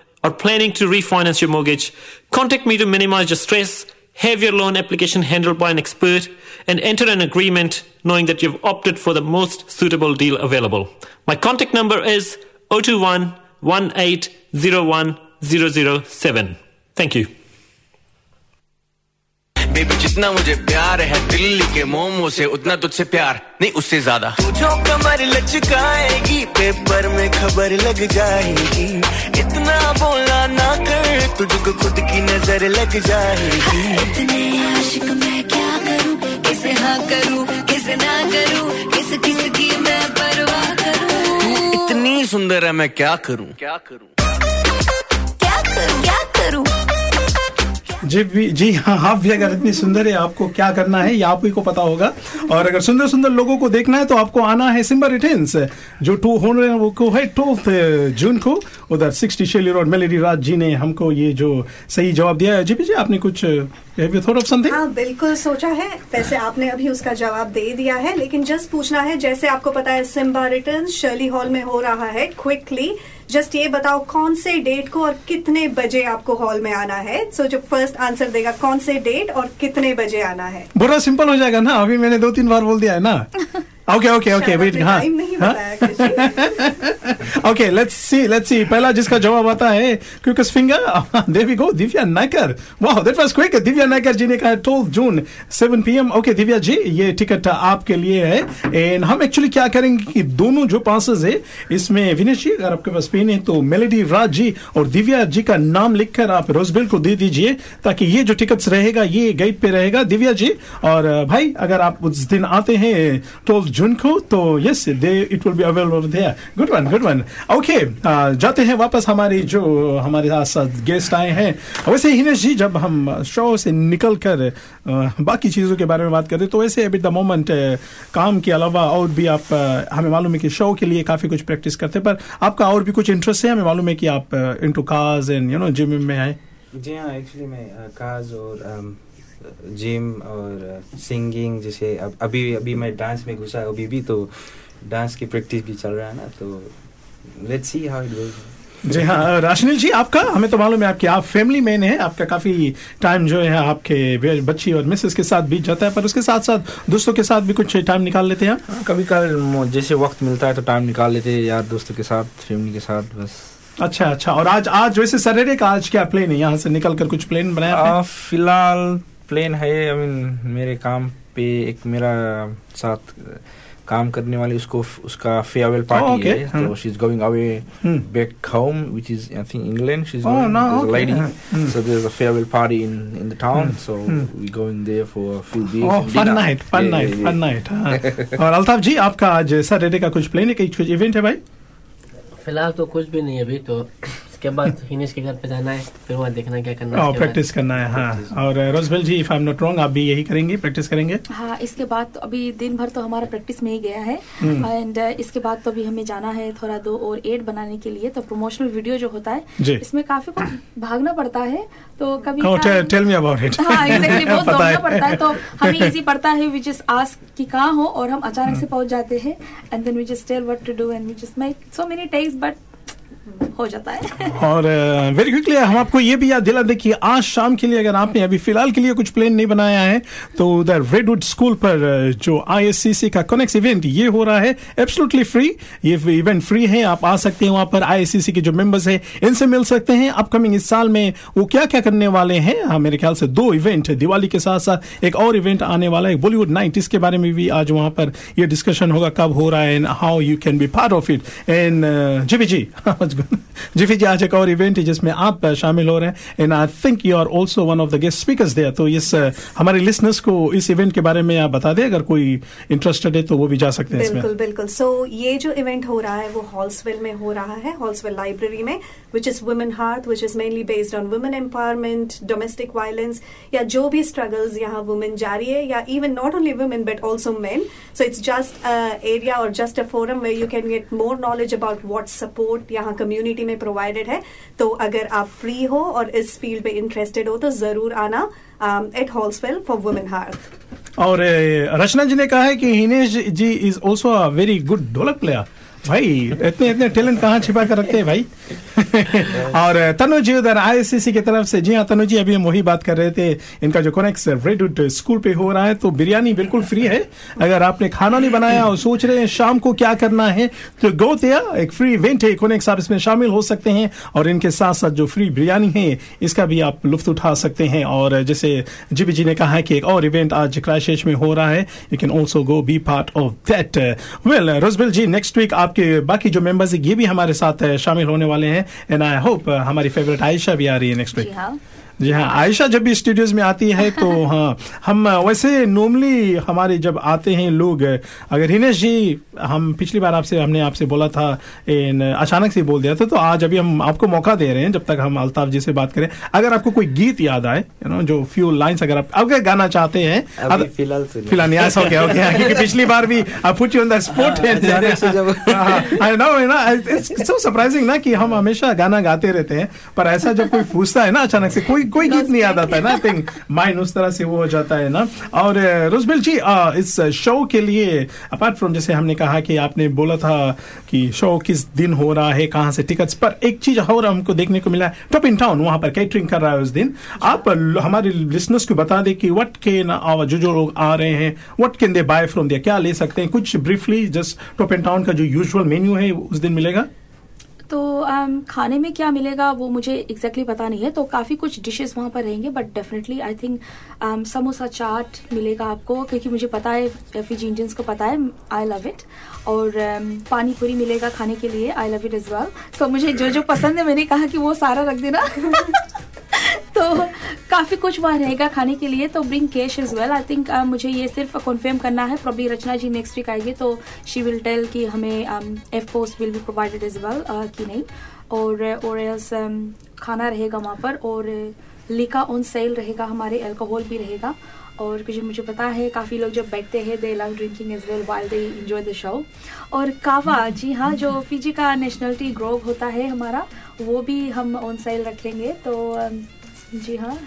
or planning to refinance your mortgage, contact me to minimize your stress, have your loan application handled by an expert, and enter an agreement knowing that you've opted for the most suitable deal available. My contact number is zero two one, one eight zero one, zero zero seven. Thank you. Baby, जितना मुझे प्यार है दिल्ली के मोमो से, उतना तुझसे प्यार नहीं उससे ज्यादा। तू जो कमर लचकाएगी, पेपर में खबर लग जाएगी, इतना बोला ना कर, तुझको खुद की नजर लग जाएगी। इतने आशिक मैं क्या करूं, किसे हाँ करूं, किसे ना करूं, किस किस की मैं परवाह करूं। तू इतनी सुंदर है, मैं क्या करूं, क्या करूं, क्या करूं, क्या करूं। जी जी हाँ, आप भी अगर इतनी सुंदर है, आपको क्या करना है ये आप ही को पता होगा। और अगर सुंदर सुंदर लोगों को देखना है तो आपको आना है सिम्बा रिटर्न्स, जो टू हंड्रेड को है ट्वेल्थ जून को, उधर सिक्सटी शेली रोड। मेलेडी राज जी ने हमको ये जो सही जवाब दिया है। जी जी, आपने कुछ हाँ, बिल्कुल सोचा है, वैसे आपने अभी उसका जवाब दे दिया है, लेकिन जस्ट पूछना है, जैसे आपको पता है सिम्बा रिटर्न्स शर्ली हॉल में हो रहा है। क्विकली जस्ट ये बताओ कौन से डेट को और कितने बजे आपको हॉल में आना है। सो so, जो फर्स्ट आंसर देगा कौन से डेट और कितने बजे आना है, बुरा सिंपल हो जाएगा ना। अभी मैंने दो तीन बार बोल दिया है ना। ओके ओके ओके वेट, हाँ okay, let's see let's see पहला जिसका जवाब आता है quickest finger, there we go, Divya Naikar. Wow, that was quick. Divya Naikar ji ने कहा twelfth June seven PM. Okay Divya ji, ये टिकट आपके लिए है। एंड हम एक्चुअली क्या करेंगे कि दोनों जो पासेस है इसमें विनेश जी, अगर आपके पास पेन है तो मेलेडी राज जी और दिव्या जी का नाम लिखकर आप रोजबेल को दे दीजिए, ताकि ये जो टिकट्स रहेगा ये गेट पे रहेगा दिव्या जी। और भाई अगर आप उस दिन आते हैं ट्वेल्थ जून को तो yes they it will be available there. Good one, good one. Okay, जाते हैं वापस हमारे जो हमारे साथ गेस्ट आए हैं। वैसे हिनेश जी, जब हम शो से निकल कर uh, बाकी चीज़ों के बारे में बात करें तो वैसे अभी द मोमेंट uh, काम के अलावा और भी आप uh, हमें मालूम है कि शो के लिए काफ़ी कुछ प्रैक्टिस करते हैं, पर आपका और भी कुछ इंटरेस्ट है, हमें मालूम है कि आप into cars and you know gym में आए। जी हाँ, एक्चुअली मैं कार्स और um... जिम और सिंगिंग, जैसे अब अभी अभी मैं डांस में घुसा अभी भी, तो डांस की प्रैक्टिस भी चल रहा है ना, तो let's see how it goes. जी हाँ, राशनील जी, आपका हमें तो मालूम है आपकी आप फैमिली मैन है, आपका काफ़ी टाइम जो है आपके बच्ची और मिसेस के साथ बीत जाता है, पर उसके साथ साथ दोस्तों के साथ भी कुछ टाइम निकाल लेते हैं आप? कभी कभी जैसे वक्त मिलता है तो टाइम निकाल लेते हैं यार, दोस्तों के साथ, फैमिली के साथ, बस। अच्छा अच्छा, और आज आज वैसे सैटरडे का आज क्या प्लान है, यहाँ से निकल कर कुछ प्लान बनाया? फिलहाल प्लेन है, आई मीन मेरे काम पे एक मेरा साथ काम करने वाली उसको उसका फेयरवेल पार्टी है, तो she is going away back home which is I think England, she is going lady, so there is a farewell party in in the town, so we going there for a few beach fun night, fun night, fun night. और अल्ताफ जी, आपका आज Saturday का कुछ plan है, कुछ event है? भाई फिलहाल तो कुछ भी नहीं है अभी, तो के बाद हिनेश के घर पे जाना है, फिर वहाँ देखना क्या करना है, और प्रैक्टिस करना है। हाँ, और रोजबेल ji, if I am not wrong, आप भी यही करेंगे, प्रैक्टिस करेंगे? हाँ, इसके बाद तो अभी दिन भर तो हमारा प्रैक्टिस में ही गया है, एंड इसके बाद तो अभी हमें जाना है थोड़ा दो और एड बनाने के लिए, तो प्रोमोशनल वीडियो जो होता है इसमें काफी भागना पड़ता है, तो कभी पड़ता है, तो हमें इजी पड़ता है, वी जस्ट आस्क कि कहाँ हो और हम अचानक से पहुँच जाते हैं, and then we just tell what to do and we just make so many takes, but हो जाता है। और वेरी क्विकली हम आपको ये भी याद दिला दें कि आज शाम के लिए अगर आपने अभी फिलहाल के लिए कुछ प्लान नहीं बनाया है तो उधर रेडवुड स्कूल पर जो आईएससीसी का कनेक्ट इवेंट ये हो रहा है एब्सोल्युटली फ्री, ये इवेंट फ्री है, आप आ सकते हैं वहाँ पर, आईएससीसी के जो मेंबर्स हैं इनसे मिल सकते हैं। अपकमिंग इस साल में वो क्या क्या करने वाले हैं, मेरे ख्याल से दो इवेंट, दिवाली के साथ साथ एक और इवेंट आने वाला है बॉलीवुड नाइंटीज़ के बारे में भी आज वहाँ पर ये डिस्कशन होगा, कब हो रहा है and how you can be part of it. And जी जी जिफी जी आज एक और इवेंट है जिसमें आप शामिल हो रहे हैं and I think you are also one of the guest speakers there. तो यस, हमारे लिसनर्स को इस इवेंट के बारे में आप बता दें, अगर कोई इंटरेस्टेड है तो वो भी जा सकते हैं। बिल्कुल बिल्कुल। सो so, ये जो इवेंट हो रहा है वो हॉल्सवेल में हो रहा है, हॉल्सवेल लाइब्रेरी में, which is women heart, which is mainly based on women empowerment, domestic violence या जो भी स्ट्रगल्स यहाँ वुमेन जारी है या even not only women but also men. So it's just area और just a forum where you can get more knowledge about what support यहाँ community में प्रोवाइडेड है। तो अगर आप फ्री हो और इस फील्ड में इंटरेस्टेड हो तो जरूर आना at Halswell for women hearth. और रचना जी ने कहा है कि Hinesh ji is also a very good dholak player. भाई इतने इतने टैलेंट कहाँ छिपा कर रखते हैं भाई। और तनुज जी उधर आईएससीसी की तरफ से, जी हाँ तनुज जी अभी हम वही बात कर रहे थे, इनका जो कनेक्ट रेडवुड स्कूल पे हो रहा है तो बिरयानी बिल्कुल फ्री है। अगर आपने खाना नहीं बनाया और सोच रहे हैं शाम को क्या करना है तो गो देयर, एक फ्री इवेंट है, कनेक्ट आप इसमें शामिल हो सकते हैं और इनके साथ साथ जो फ्री बिरयानी है इसका भी आप लुफ्त उठा सकते हैं। और जैसे जीबी जी ने कहा है कि एक और इवेंट आज क्राइशेश में हो रहा है, you can also go be part of that. Well Rosebel ji, next week आपके बाकी जो मेंबर्स ये भी हमारे साथ शामिल होने वाले हैं एंड आई होप हमारी फेवरेट आयशा भी आ रही है नेक्स्ट वीक। जी हाँ, आयशा जब भी स्टूडियोज में आती है तो हाँ, हम वैसे नॉर्मली हमारे जब आते हैं लोग, अगर हिनेश जी हम पिछली बार आपसे हमने आपसे बोला था एंड अचानक से बोल दिया था, तो आज अभी हम आपको मौका दे रहे हैं जब तक हम अल्ताफ जी से बात करें, अगर आपको कोई गीत याद आए यू नो जो फ्यू लाइन्स अगर आप अगर गाना चाहते हैं फिलहाल फिलहाल यहाँ हो गया क्योंकि पिछली बार भी put you on the spot है। सो सरप्राइजिंग ना कि हम हमेशा गाना गाते रहते हैं पर ऐसा जब कोई पूछता है ना अचानक से कोई कोई गीत नहीं याद आता है ना, आई थिंक माइंड उस तरह से वो हो जाता है ना। और रोजबेल जी इस शो के लिए अपार्ट फ्रॉम जैसे हमने कहा कि आपने बोला था कि शो किस दिन हो रहा है, कहाँ से टिकट्स, पर एक चीज और हमको देखने को मिला है टॉप इन टाउन वहां पर कैटरिंग कर रहा है उस दिन। आप हमारे लिसनर्स को बता दें कि व्हाट कैन जो जो लोग आ रहे हैं what can they buy from there, क्या ले सकते हैं, कुछ briefly just top in town का जो यूजुअल मेन्यू है उस दिन मिलेगा। तो um, खाने में क्या मिलेगा वो मुझे एग्जैक्टली पता नहीं है, तो काफ़ी कुछ डिशेस वहाँ पर रहेंगे but definitely I think samosa chaat मिलेगा आपको, क्योंकि मुझे पता है फिजी इंडियंस को पता है, आई लव इट। और um, पानी पूरी मिलेगा खाने के लिए, I love it as well. So मुझे जो जो पसंद है मैंने कहा कि वो सारा रख देना। तो काफ़ी कुछ वहाँ रहेगा खाने के लिए, तो bring cash is well. I think मुझे ये सिर्फ कंफर्म करना है, probably Rachna ji next week आएगी तो शी विल टेल कि हमें of course will be provided is well कि नहीं, और और एल्स um, खाना रहेगा वहाँ पर और लिका ऑन सेल रहेगा, हमारे अल्कोहल भी रहेगा। और कुछ मुझे पता है काफ़ी लोग जब बैठते हैं they love drinking as well while they enjoy the show. और कावा, जी हाँ, जो फिजी का नेशनलिटी ग्रोव होता है हमारा, वो भी हम ऑन सेल रखेंगे। तो जी हाँ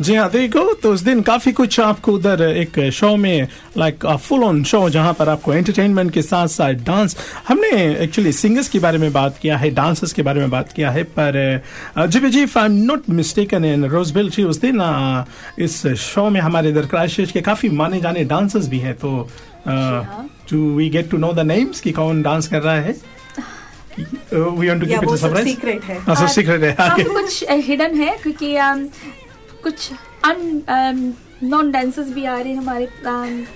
जी हाँ देखो, तो उस दिन काफ़ी कुछ आपको उधर एक शो में लाइक फुल ऑन शो जहाँ पर आपको एंटरटेनमेंट के साथ साथ डांस, हमने एक्चुअली सिंगर्स के बारे में बात किया है, डांसर्स के बारे में बात किया है, पर जी बी जी if I am not mistaken and रोजबेल जी उस दिन इस शो में हमारे इधर क्राइशेश के काफ़ी माने जाने डांसर्स भी हैं, तो to we get to know the names कि कौन डांस कर रहा है। We want to keep it a surprise, secret है, हां सब सीक्रेट है, काफी कुछ हिडन है क्योंकि कुछ अन नॉन डांसर्स भी आ रहे हैं हमारे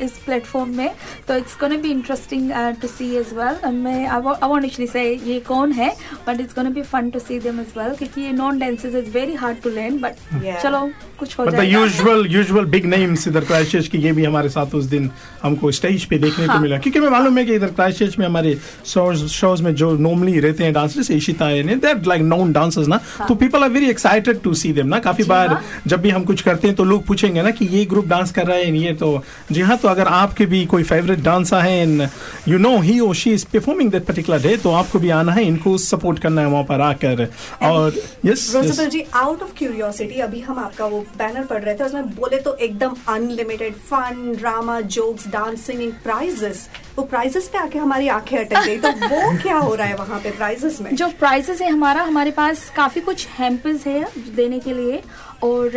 इस प्लेटफॉर्म में, तो it's gonna be interesting to see as well. मैं आई वांट एक्चुअली से ये कौन है but it's gonna be fun to see them as well, क्योंकि ये non dancers is very hard to learn but चलो कुछ हो जाएगा। यूजुअल यूजुअल बिग नेम्स इधर क्राइशेश की ये भी हमारे साथ उस दिन हमको स्टेज पे देखने को मिला, क्योंकि मैं मालूम है कि इधर क्राइशेश में हमारे शोज में जो नॉर्मली रहते हैं डांसर्स, इशिता ने they are like non dancers ना, तो people are very excited to see them ना। काफी बार जब भी हम कुछ करते हैं तो लोग पूछेंगे ना कि ये ग्रुप डांस कर रहा है ये, तो जी हाँ, तो अगर आपके भी कोई फेवरेट डांसर है एंड यू नो ही और she is performing that particular day, तो आपको भी आना है, इनको सपोर्ट करना है वहाँ पर आकर. और yes Rosabel ji, out of curiosity अभी हम आपका वो बैनर पढ़ रहे थे, उसमें बोले तो एकदम unlimited fun, drama, jokes, dance, singing, prizes. वो प्राइजेस पे आके हमारी आंखें अटक गई, तो वो क्या हो रहा है वहाँ पे प्राइजेस में? जो प्राइजेस है हमारा, हमारे पास काफ़ी कुछ हैम्पर्स है देने के लिए. और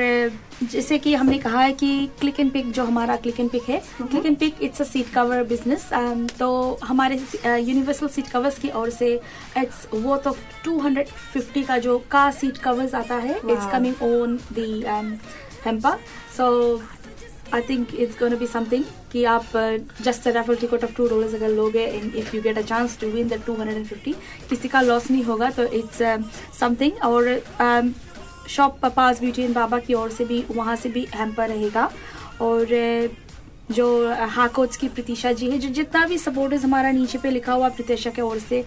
जैसे कि हमने कहा है कि क्लिक एंड पिक, जो हमारा क्लिक एंड पिक है, click and pick it's a seat cover business. तो हमारे यूनिवर्सल सीट कवर्स की ओर से it's worth of two hundred fifty का जो का सीट कवर्स आता है, it's coming on the hamper. So I think it's gonna be something कि आप just referral ticket of two dollars अगर लोगे and if you get a chance to win that two hundred fifty, किसी का loss नहीं होगा. तो it's something. और um, shop papa's beauty and बाबा की ओर से भी, वहाँ से भी हैम्पर रहेगा. और जो हाकोट्स की प्रतीशा जी है, जो जितना भी सपोर्टर्स हमारा नीचे पे लिखा हुआ प्रतीशा के ओर से,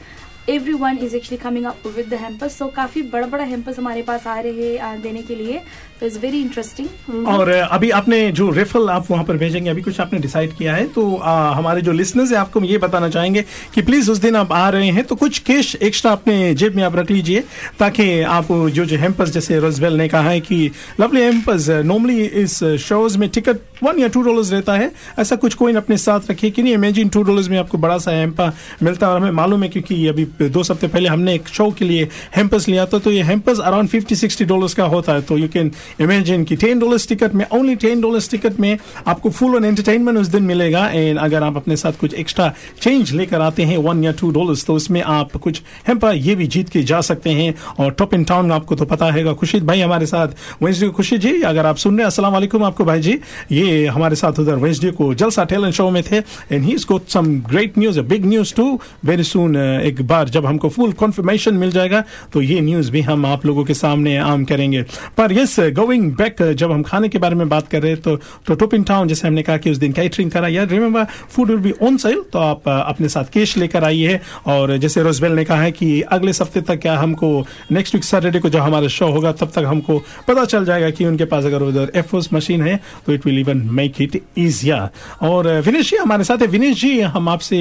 everyone is actually coming up with the hampers. सो काफ़ी बड़ा बड़ा हैम्पर्स हमारे पास आ रहे हैं देने के लिए, तो इट्स वेरी इंटरेस्टिंग. और अभी आपने जो रेफरल आप वहाँ पर भेजेंगे, अभी कुछ आपने डिसाइड किया है? तो आ, हमारे जो लिसनर्स हैं आपको ये बताना चाहेंगे कि प्लीज़ उस दिन आप आ रहे हैं तो कुछ कैश एक्स्ट्रा अपने जेब में आप रख लीजिए, ताकि आप जो जो हैम्पर्स, जैसे रोज़बेल ने कहा है कि लवली हैम्पर्स, नॉर्मली इस शोज में टिकट वन या टू डॉलर्स रहता है, ऐसा कुछ कोइन अपने साथ रखिए कि नहीं, इमेजिन टू डॉलर्स में आपको बड़ा सा हैम्पर मिलता है. और हमें मालूम है क्योंकि अभी दो सप्ते पहले हमने एक शो के लिए हैम्पर्स लिया था, तो ये hampers around fifty sixty dollars का होता है. तो यू कैन इमेजिन कि टेन डॉलर्स टिकट में, ओनली टेन डॉलर्स टिकट में आपको फुल ऑन एंटरटेनमेंट उस दिन मिलेगा. एंड अगर आप अपने साथ कुछ एक्स्ट्रा चेंज लेकर आते हैं वन या टू डॉलर्स, तो उसमें आप कुछ हैम्पर ये भी जीत के जा सकते हैं. और टॉप इन टाउन आपको तो पता हैगा, खुर्शीद भाई हमारे साथ वेंसडे को. खुर्शीद जी अगर आप सुन रहे हैं, अस्सलाम वालेकुम आपको भाई जी. ये हमारे साथ उधर वेंसडे को जलसा टैलेंट शो में थे and he is got some great news, big news too very soon. एक बार जब हमको फुल कॉन्फर्मेशन मिल जाएगा तो ये न्यूज़ भी हम आप लोगों के सामने आम करेंगे. पर यस, गोइंग बैक, जब हम खाने के बारे में बात कर रहे हैं, तो तो टॉप इन टाउन जैसे हमने कहा कि उस दिन कैटरिंग करा. यार remember, food will be on sale, तो आप अपने साथ कैश लेकर आइए. और जैसे रोज़बेल ने कहा है कि अगले हफ्ते तक, क्या हमको नेक्स्ट वीक सैटरडे को जो हमारा शो होगा, तब तक हमको पता चल जाएगा कि उनके पास अगर उधर एफओस मशीन है तो it will even make it easier. और विनेश जी हमारे साथ है. विनेश जी, हम आपसे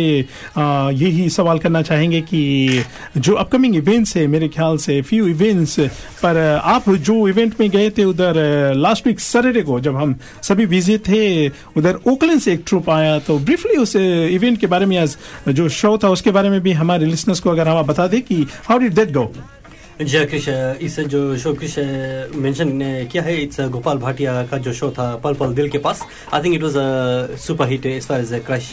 यही सवाल करना चाहेंगे कि जो अपकमिंग इवेंट्स है, मेरे ख्याल से फ्यू इवेंट्स पर आप जो इवेंट में गए थे उधर लास्ट वीक सैटरडे को, जब हम सभी बिजी थे, उधर ओकलैंड से एक ट्रूप आया, तो ब्रीफली उस इवेंट के बारे में, आज जो शो था उसके बारे में भी हमारे लिसनर्स को अगर हम बता दें कि हाउ डिड दैट गो. जी कृष, इस जो शो कृष मेंशन किया है, इट्स गोपाल भाटिया का जो शो था, पल Pal Dil Ke Paas. I think it was a super hit as far as crash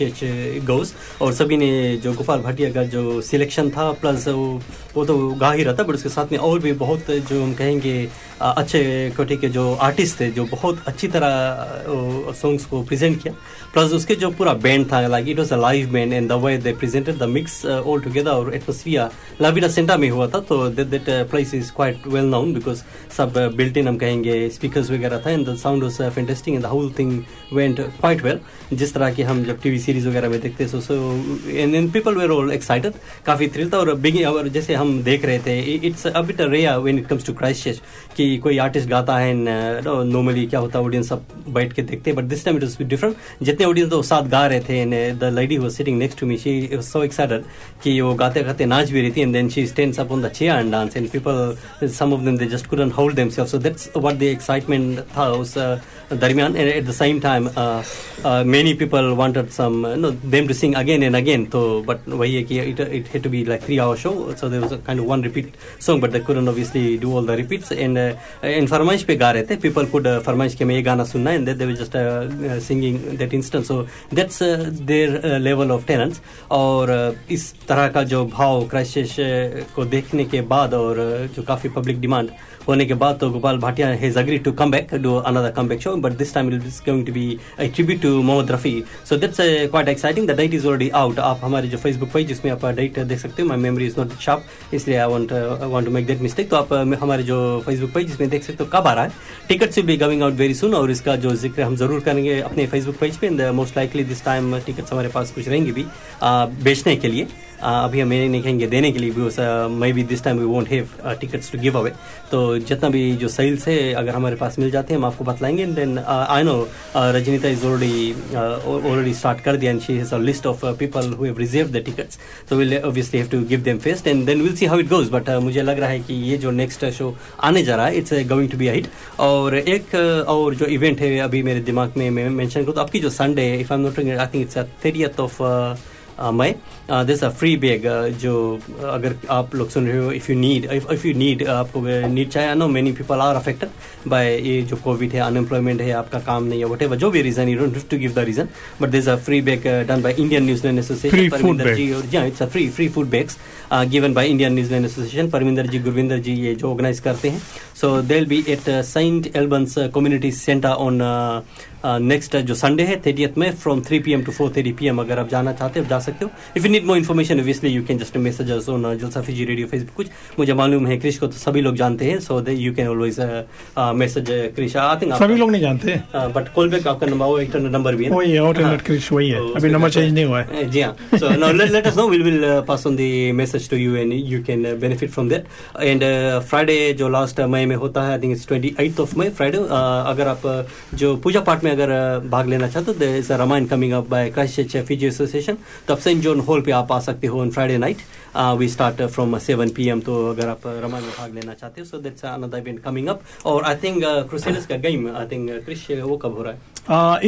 goes. और सभी ने जो गोपाल भाटिया का जो सिलेक्शन था, प्लस वो, वो तो गा ही रहा था, बट उसके साथ में और भी बहुत जो हम कहेंगे अच्छे कोटि के जो आर्टिस्ट थे, जो बहुत अच्छी तरह सॉन्ग्स को प्रेजेंट किया. प्लस उसके जो पूरा बैंड था, like it was a live band and the way they presented the mix all together. और एटमोस्फियर लाविडा सेंटर में हुआ था, तो that place is quite well known because sub uh, built in हम कहेंगे speakers वगैरह था, and the sound was uh, fantastic and the whole thing went quite well, जिस तरह की हम जब टीवी सीरीज वगैरह में देखते. so so and then people were all excited, काफ़ी थ्रिल था. और बिग और जैसे हम देख रहे थे, it's a bit rare when it comes to Christchurch कि कोई आर्टिस्ट गाता है, and normally क्या होता है ऑडियंस सब बैठ के देखते हैं, but this time it was different. जितने ऑडियंस तो साथ गा रहे थे, and the lady who was sitting next to me, she was so excited कि वो गाते गाते नाच भी रही थी, and then she stands up on the chair and dance. people, some of them, they just couldn't hold themselves. So that's what the excitement was uh, darmiyan. And at the same time uh, uh, many people wanted some you know, them to sing again and again. So but wahi hai it, it had to be like three hour show, so there was a kind of one repeat song, but they couldn't obviously do all the repeats. And uh, in farmaish pe ga rahe the, people could uh, farmaish ke mein ye gana sunna, and then they were just uh, uh, singing that instant. So that's uh, their uh, level of talents. Aur uh, is tarah ka jo bhav Christchurch uh, ko dekhne ke baad aur और जो काफ़ी public demand होने के बाद, तो Gopal Bhatia has agree to come back do another come back show, but this time it is going to be a tribute to Mohammed Rafi. So that's quite exciting. The date is already out. आप हमारे जो Facebook page, जिसमें आप date देख सकते हो. My memory is not sharp, इसलिए I want I want to make that mistake. तो आप हमारे जो फेसबुक पेज, जिसमें देख सकते हो कब आ रहा है. Tickets will be going out very soon, और इसका जो जिक्र हम जरूर करेंगे अपने फेसबुक पेज पर. Most likely this time tickets हमारे पास कुछ रहेंगे भी बेचने के लिए. अभी हम नहीं कहेंगे देने के लिए भी, maybe this time we won't have tickets to give away. तो जितना भी जो सेल्स है अगर हमारे पास मिल जाते हैं हम आपको बतलाएंगे. And then I know Rajnita is already already start कर दिया and she has a list of people who have reserved the tickets. So we obviously have to give them first and then will see how it goes. But मुझे लग रहा है कि ये जो next show आने जा रहा है it's going to be a hit. और एक और जो इवेंट है अभी मेरे दिमाग में मैं मेंशन करूँ तो आपकी जो संडे है if I am not wrong I think it's thirtieth of May this a free bag जो अगर आप लोग सुन रहे हो if you need if you need आपको नीड चाहिए. I know many people are affected by ये जो कोविड है अनएम्प्लॉयमेंट है आपका काम नहीं है वट एवर जो भी reason you don't have to give the reason but this a free bag done by Indian New Zealand association Parminder जी और जी it's a free free food bags given by Indian New Zealand association Parminder ji Gurvinder ji ये जो organise करते हैं. So they will be at saint Albans community centre on next जो Sunday है thirtieth में from three P M to four thirty P M. अगर आप जाना चाहते हो जा सकते हो. If you need more information obviously you can just message us on Jalsa Fiji radio Facebook. कुछ मुझे मालूम है क्रिश को तो सभी लोग जानते हैं so you can always message Krish. I think सभी लोग नहीं जानते बट कॉल बैक आपका नंबर वो एक नंबर भी है वही है ऑल्टरनेट क्रिश वही है अभी नंबर चेंज नहीं हुआ है. जी हाँ so no let us know we will pass on the message to you and you can benefit from that. And Friday जो लास्ट मई में होता है I think it's twenty eight of May Friday अगर आप जो पूजा पाठ में अगर भाग लेना चाहते हो there is a Ramayan coming up by Christchurch Fiji association तो आप सेंट जॉन हॉल पे आप आ सकते हो on Friday night we start from seven P M. तो अगर आप रामायण में भाग लेना चाहते हो so that's another event coming up. और आई थिंक क्रूसेडर्स का गेम आई थिंक क्रिश वो कब हो रहा है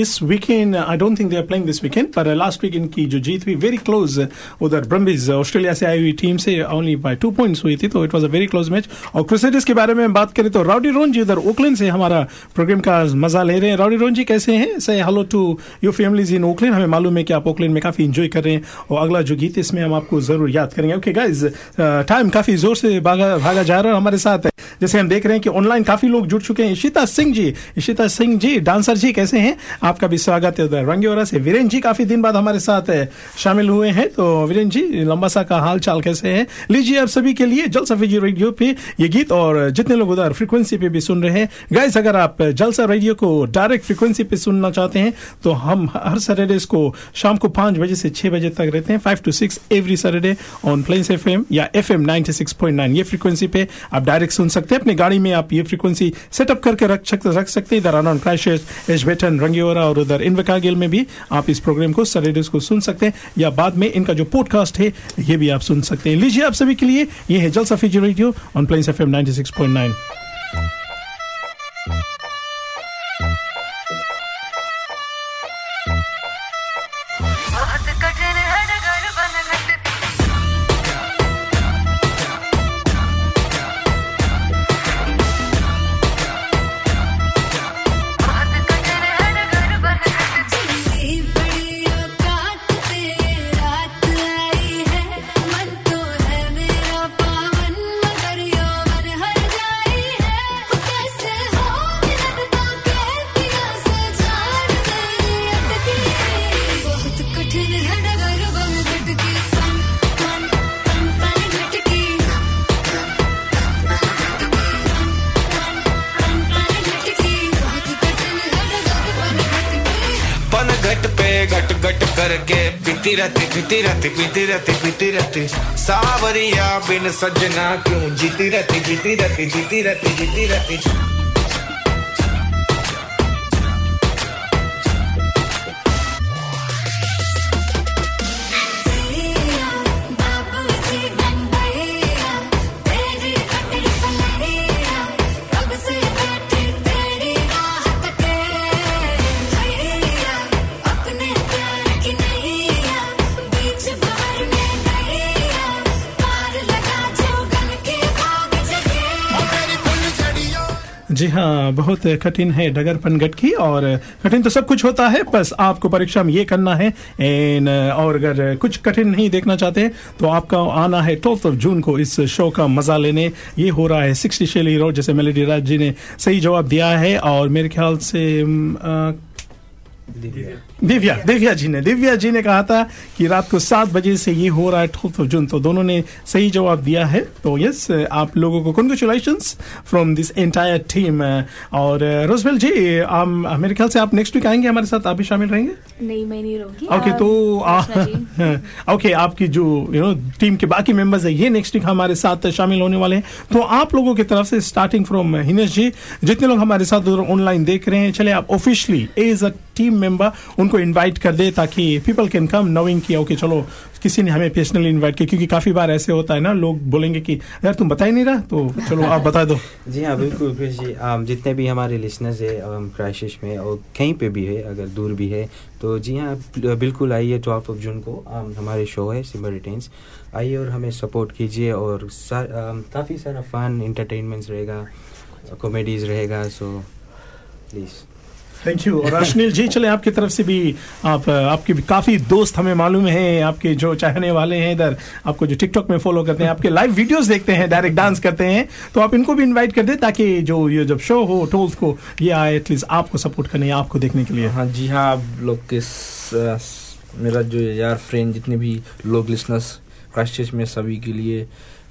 इस weekend. I don't think they are playing this weekend पर लास्ट वीक इनकी जो जीत हुई वेरी क्लोज उधर ब्रम्बीज ऑस्ट्रेलिया से आई हुई टीम से ओनली बाय टू पॉइंट्स हुई थी तो it was a very close match. और क्रूसेडर्स के बारे में बात करें तो राउडी रोन जी उधर ओकलैंड से हमारा प्रोग्राम का मजा ले रहे हैं. राउडी रोन जी कैसे हैं? से hello to your families in Auckland. हमें मालूम है कि आप ओकलैंड में काफ़ी इंजॉय कर रहे हैं और अगला जो गीत इसमें हम आपको जरूर याद करेंगे. ओके गाइज टाइम काफ़ी जोर से भागा भागा जा रहा है हमारे साथ जैसे हम देख रहे हैं कि ऑनलाइन काफ़ी लोग जुड़ चुके हैं. इशिता सिंह जी इशिता सिंह जी डांसर जी कैसे हैं? आपका भी स्वागत है. रंगीवरा से वीरेन जी काफ़ी दिन बाद हमारे साथ शामिल हुए हैं. तो वीरेन जी लंबा सा का हाल चाल कैसे है? लीजिए आप सभी के लिए जलसा फीजी रेडियो पे ये गीत और जितने लोग उधर फ्रिक्वेंसी पे भी सुन रहे हैं. गाइज अगर आप जलसा रेडियो को डायरेक्ट फ्रिक्वेंसी पे सुनना चाहते हैं तो हम हर सैटरडेज को शाम को पाँच बजे से छः बजे तक रहते हैं five to six every Saturday on Plains F M या F M ninety six point nine ये फ्रिक्वेंसी पे आप डायरेक्ट सुन सकते हैं. अपनी गाड़ी में आप ये फ्रिक्वेंसी सेटअप करके रख रख सकते हैं. इधर अनॉन क्राइशेस एज बेटन रंगीवरा और उधर इनवकागिल में भी आप इस प्रोग्राम को सैटरडेज को सुन सकते हैं या बाद में इनका जो पॉडकास्ट है ये भी आप सुन सकते हैं. लीजिए आप सभी के लिए ये है Jalsa Fiji radio on Plains F M ninety six point nine. बीती रहती बीती रहती बीती रहती सावरिया बिन सजना क्यों जीती रहती जीती रहती जीती रहती जीती रहती. जी हाँ बहुत कठिन है डगरपन गटकी और कठिन तो सब कुछ होता है बस आपको परीक्षा में ये करना है एंड और अगर कुछ कठिन नहीं देखना चाहते हैं तो आपका आना है ट्वेल्थ ऑफ जून को इस शो का मज़ा लेने. ये हो रहा है सिक्सटी शेली रोड जैसे मेलोडी राज जी ने सही जवाब दिया है और मेरे ख्याल से आ, दिव्या दिव्या जी ने दिव्या जी ने कहा था कि रात को सात बजे से ये हो रहा है ट्वेल्थ ऑफ जून, तो दोनों ने सही जवाब दिया है। तो यस, आप लोगों को congratulations from this entire team. और रोजबेल जी, मेरे ख्याल से आप नेक्स्ट वीक आएंगे हमारे साथ, आप भी शामिल रहेंगे? नहीं, मैं नहीं रहूंगी। ओके, तो ओके, आपकी जो यू नो टीम के बाकी मेंबर्स है ये नेक्स्ट वीक हमारे साथ शामिल होने वाले हैं। तो आप लोगों की तरफ से स्टार्टिंग फ्रॉम हिनेश जी, जितने लोग हमारे साथ ऑनलाइन देख रहे हैं, चले आप officially as a team member उनको इनवाइट कर दे ताकि पीपल कैन कम नोइंग किया ओके चलो किसी ने हमें पर्सनली इनवाइट किया, क्योंकि काफी बार ऐसे होता है ना, लोग बोलेंगे कि यार तुम बता ही नहीं रहा, तो चलो आप बता दो। जी हाँ, बिल्कुल कृष जी, आप जितने भी हमारे लिसनर्स है क्राइसिस में और कहीं पे भी है, अगर दूर भी है, तो जी हाँ बिल्कुल आइए। ट्वेल्थ ऑफ जून को आम, हमारे शो है सिम्बा रिटर्न्स, आइए और हमें सपोर्ट कीजिए। और काफ़ी सारा फन इंटरटेनमेंट्स रहेगा, कॉमेडीज रहेगा, सो प्लीज़। Thank you. और अश्नील जी, चले आपकी तरफ से भी, आप आपके भी काफ़ी दोस्त हमें मालूम है, आपके जो चाहने वाले हैं इधर, आपको जो टिकटॉक में फॉलो करते हैं, आपके लाइव वीडियोस देखते हैं, डायरेक्ट डांस करते हैं, तो आप इनको भी इनवाइट कर दें ताकि जो ये जब शो हो टोल्स को ये आए, एटलीस्ट आपको सपोर्ट करने, आपको देखने के लिए। हाँ जी हाँ, आप लोग के मेरा जो यार फ्रेंड जितने भी लोग लिसनर्स क्राइसिस में, सभी के लिए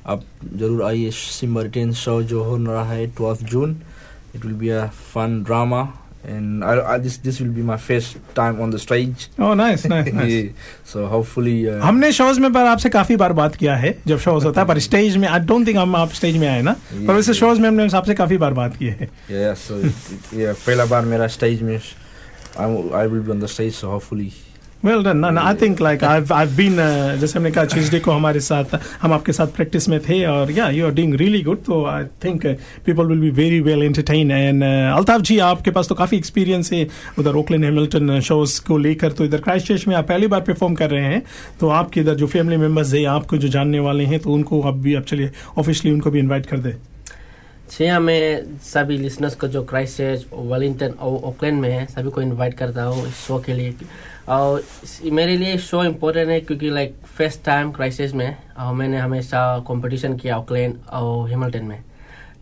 आप जरूर आइए। सिम्बा रिटर्न्स शो जो हो रहा है twelfth June, it will be a fun drama. And I, I, this this will be my first time on the stage. Oh, nice, nice, nice. Yeah. So hopefully. Uh, हमने shows में पर आपसे काफी बार बात किया है जब shows होता है, पर stage में I don't think हम आप stage में आए ना, पर वैसे shows में हमने आपसे काफी बार बात की है। Yeah, so yeah, पहला बार मेरा stage में, I I will be on the stage, so hopefully. Well done. No, no, I think like I've I've been uh, जैसे हमने कहा ट्यूजडे को हमारे साथ, हम आपके साथ प्रैक्टिस में थे, और या you are doing really good, तो I think people will be very well entertain. And Altaf ji, आपके पास तो काफ़ी एक्सपीरियंस है उधर ओकलैंड हैमिल्टन शोज़ को लेकर, तो इधर क्राइस्टचर्च में आप पहली बार परफॉर्म कर रहे हैं, तो आपके इधर जो फैमिली मेम्बर्स है, आपको जो जानने वाले हैं, तो उनको आप भी आप चलिए ऑफिशियली उनको भी इन्वाइट कर दें। जी हाँ, मैं सभी लिसनर्स को जो क्राइस्टचर्च, वेलिंगटन और ओकलैंड में है, सभी को इन्वाइट करता हूँ इस शो के लिए। और मेरे लिए शो इम्पोर्टेंट है क्योंकि लाइक फर्स्ट टाइम क्राइसिस में, और मैंने हमेशा कंपटीशन किया ऑकलैंड और हैमिल्टन में,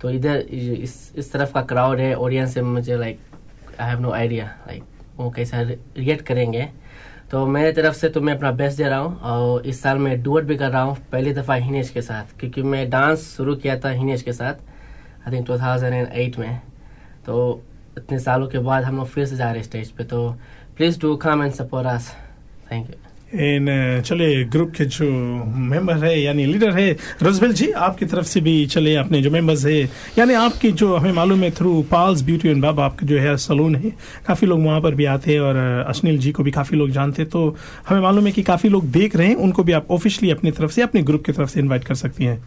तो इधर इस इस तरफ का क्राउड है, ऑडियंस से मुझे like I have no idea like वो कैसा रिएक्ट करेंगे, तो मेरे तरफ से तो मैं अपना बेस्ट दे रहा हूँ। और इस साल मैं डुएट भी कर रहा हूँ पहली दफ़ा हिनेश के साथ, क्योंकि मैं डांस शुरू किया था हिनेश के साथ I think two thousand and eight में, तो इतने सालों के बाद हम लोग फिर से जा रहे हैं स्टेज पर, तो please do come and support us. Thank you. इन चले ग्रुप के जो मेंबर है यानी लीडर है रोजबेल जी, आपकी तरफ से भी चले अपने जो मेंबर्स है, यानी आपके जो हमें मालूम है थ्रू पाल्स ब्यूटी एंड बाबा आपके जो है सलून है, काफ़ी लोग वहाँ पर भी आते हैं, और अश्नील जी को भी काफ़ी लोग जानते हैं, तो हमें मालूम है कि काफ़ी लोग देख रहे हैं, उनको भी आप ऑफिशियली अपनी तरफ से, अपने ग्रुप की तरफ से इन्वाइट कर सकती हैं।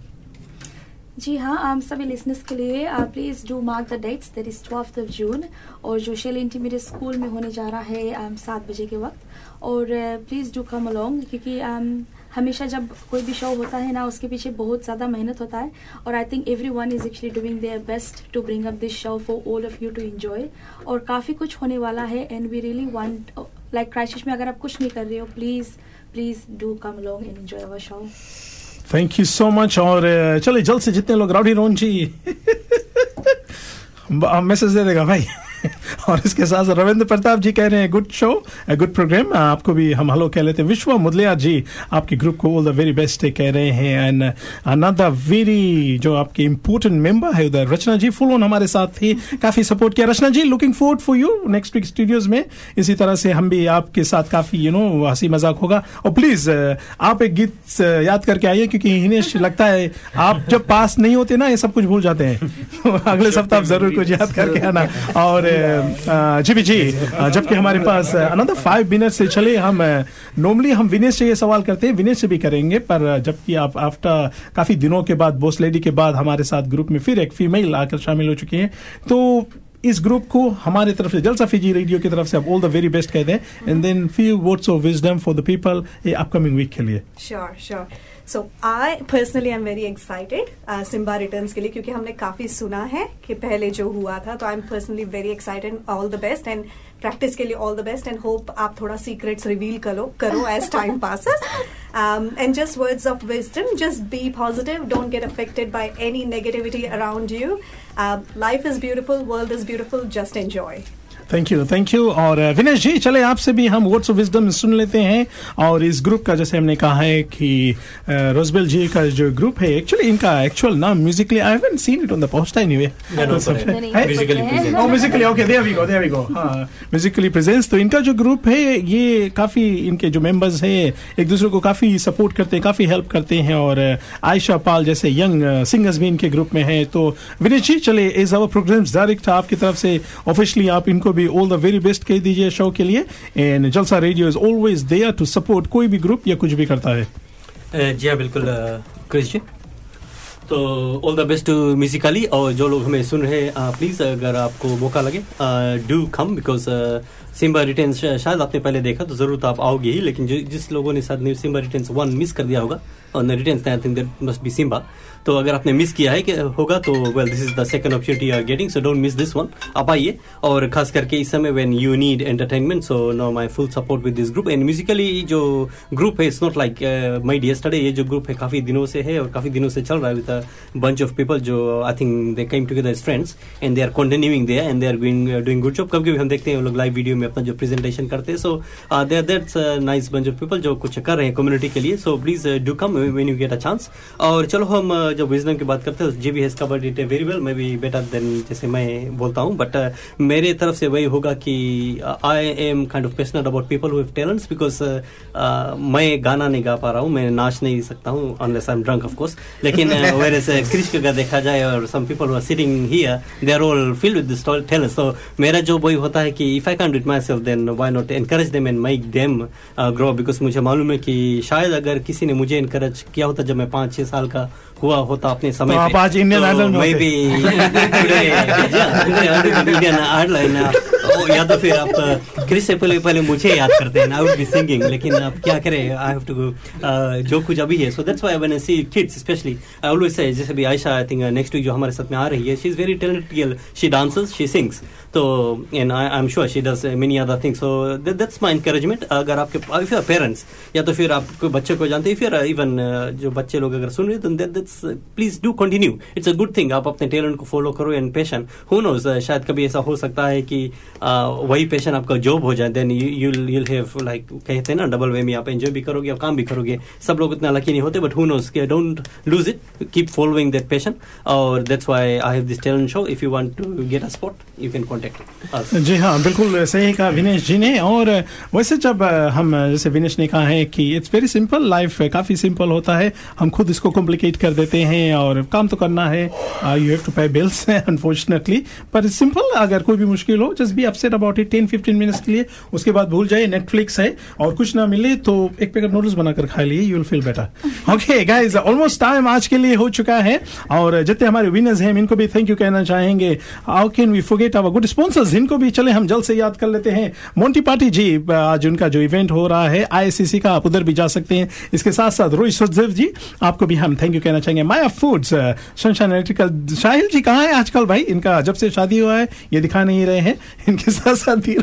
जी हाँ, आप सभी लिसनर्स के लिए please do mark the dates, that is twelfth of June, और जो शेली इंटरमीडिएट स्कूल में होने जा रहा है सात बजे के वक्त, और प्लीज़ डू कम अलोंग, क्योंकि हमेशा जब कोई भी शो होता है ना, उसके पीछे बहुत ज़्यादा मेहनत होता है, और I think everyone is actually doing their best to bring up this show for all of you to enjoy, और काफ़ी कुछ होने वाला है। And we really want like crisis में अगर आप कुछ नहीं कर रहे हो, please please do come along and enjoy our show. Thank you so much. और चले जल्द से जितने लोग राउडी रोन जी मैसेज दे देगा भाई। और इसके साथ रविंद्र प्रताप जी कह रहे हैं गुड शो, गुड प्रोग्राम, आपको भी हम हेलो कह लेते हैं। विश्व मुदलिया जी आपके ग्रुप को ऑल द वेरी बेस्ट कह रहे हैं। एंड अनदर वेरी जो आपके इम्पोर्टेंट मेंबर है उधर रचना जी फुल ऑन हमारे साथ थी, काफ़ी सपोर्ट किया। Rachna ji, looking forward for you next week studios में, इसी तरह से हम भी आपके साथ, काफ़ी यू नो हंसी मजाक होगा। और प्लीज़ आप एक गीत याद करके आइए, क्योंकि हिनेश लगता है आप जब पास नहीं होते ना, ये सब कुछ भूल जाते हैं। अगले सप्ताह आप ज़रूर कुछ याद करके आना। और जीवी जी, जबकि हमारे पास अनदर फाइव मिनट से, चले हम नॉर्मली हम विनेश से ये सवाल करते हैं, विनेश से भी करेंगे, पर जबकि आप आफ्टर काफ़ी दिनों के बाद बॉस लेडी के बाद हमारे साथ ग्रुप में फिर एक फीमेल आकर शामिल हो चुकी हैं, तो इस ग्रुप को हमारे तरफ से जलसा फिजी रेडियो की तरफ से आप ऑल द वेरी बेस्ट कहते हैं, and then few words of wisdom for the people ये अपकमिंग वीक के लिए। Sure sure. So I personally I am very excited Simba returns के लिए, क्योंकि हमने काफ़ी सुना है कि पहले जो हुआ था, तो I am personally very excited. All the best and practice के लिए all the best, and hope आप थोड़ा सीक्रेट्स रिवील करो करो as time passes. And just words of wisdom, just be positive, don't get affected by any negativity around you. Life is beautiful, world is beautiful, just enjoy. Thank you thank you और विनेश जी चले आपसे भी हम words of wisdom सुन लेते हैं। और इस group का जैसे हमने कहा है कि रोजबेल जी का जो ग्रुप है एक्चुअली इनका एक्चुअल नाम musically I haven't seen it on the post anyway musically okay there we go there we go हां म्यूजिकली प्रेजेंस। तो इनका जो ग्रुप है ये काफ़ी इनके जो मेंबर्स हैं एक दूसरे को काफ़ी सपोर्ट करते हैं काफ़ी हेल्प करते हैं और आयशा पाल जैसे यंग सिंगर्स भी इनके ग्रुप में हैं। तो विनेश जी चले इस आवर प्रोग्राम्स डायरेक्ट आपकी तरफ से ऑफिशियली आप इनको भी ऑल द वेरी बेस्ट कह दीजिए शो के लिए। And Jalsa radio is always there to support कोई भी ग्रुप या कुछ भी करता है। जी हाँ बिल्कुल क्रिश जी तो ऑल द बेस्ट म्यूजिकली और जो लोग हमें सुन रहे हैं प्लीज़ अगर आपको मौका लगे do come because Simba returns शायद आपने पहले देखा तो ज़रूर आप आओगे ही लेकिन जो जिस लोगों ने शायद सिम्बा रिटर्न्स वन मिस कर दिया होगा और returns I think that must be Simba तो अगर आपने मिस किया है कि होगा तो well this is the second opportunity are getting so don't miss this one आप आइए। और खास करके इस समय when you need entertainment so no my full support with this group and musically जो ग्रुप है it's not like my yesterday ये जो ग्रुप है काफ़ी दिनों से है और काफ़ी दिनों से चल रहा है with a bunch of people जो I think they came together as friends and they are continuing there and they are going doing good job. कभी हम देखते हैं वो लोग लाइव वीडियो में अपना जो प्रेजेंटेशन करते हैं so they are that's nice bunch of people जो कुछ कर रहे हैं कम्युनिटी के लिए so please do come when you get a chance. और चलो हम जब विजडम की बात करते हैं जी भी has covered it very well may be better than जैसे मैं बोलता हूँ बट मेरे तरफ से वही होगा कि I am kind of passionate about people who have talents because मैं गाना नहीं गा पा रहा हूँ मैं नाच नहीं सकता हूँ unless I am drunk of course लेकिन वेयर इज क्रिश का देखा जाए और some people who are sitting here they are all filled with this talent so मेरा जो वही होता है कि if I can do it myself then why not encourage them and make them grow because मुझे मालूम है कि शायद अगर किसी ने मुझे एनकरेज किया होता जब मैं पाँच छः साल का हुआ होता अपने समय पे आज इंडियन आइडल में भी इंडियन आइडल है ना या तो फिर आप क्रिश से पहले पहले मुझे याद करते हैं आई वुड बी सिंगिंग लेकिन आप क्या करें आई हैव टू जो कुछ अभी है so that's why when I see kids specially I always say जैसे भी Ayesha I think next week जो हमारे साथ में आ रही है she is very talented girl she dances she sings तो and I am sure she does many other things so that's my encouragement. अगर आपके पेरेंट्स या तो फिर आपके बच्चे को जानते हैं फिर इवन जो बच्चे लोग अगर सुन रहे तो that's please do continue it's a good thing आप अपने टैलेंट को फॉलो करो एंड पैशन हू नोज शायद कभी ऐसा हो सकता है कि वही पैशन आपका जॉब हो जाए then you you'll have like कहते हैं ना डबल वे में आप एंजॉय भी करोगे आप काम भी करोगे सब लोग इतना लकी नहीं होते but who knows don't lose it keep following that passion और that's why I have this talent show if you want to get a spot you can contact us. जी हाँ बिल्कुल सही कहा विनेश जी ने। और वैसे जब हम जैसे विनेश ने कहा है कि इट्स वेरी सिंपल लाइफ काफ़ी सिंपल होता है हम खुद इसको कॉम्प्लिकेट कर देते हैं और काम तो करना है you have to pay bills unfortunately पर सिंपल अगर कोई भी मुश्किल हो जस्ट भी upset about it ten fifteen minutes के लिए उसके बाद भूल जाइए नेटफ्लिक्स है और कुछ ना मिले तो एक पैकेट नूडल्स बनाकर खा लिए you will feel better. Okay guys almost time आज के लिए हो चुका है और जितने हमारे विनर्स हैं इनको भी थैंक यू कहना चाहेंगे। How can we forget our good sponsors इनको भी चले हम जल्द से याद कर लेते हैं। मोंटी पार्टी जी आज उनका जो इवेंट हो रहा है आईसीसी का आप उधर भी जा सकते हैं इसके साथ साथ रोहित सचदेव जी आपको भी हम थैंक यू कहना चाहेंगे। Maya foods sunshine electrical Sahil ji कहाँ है आजकल भाई इनका जब से शादी हुआ है ये दिखा नहीं रहे हैं इनके साथ साथ धीरू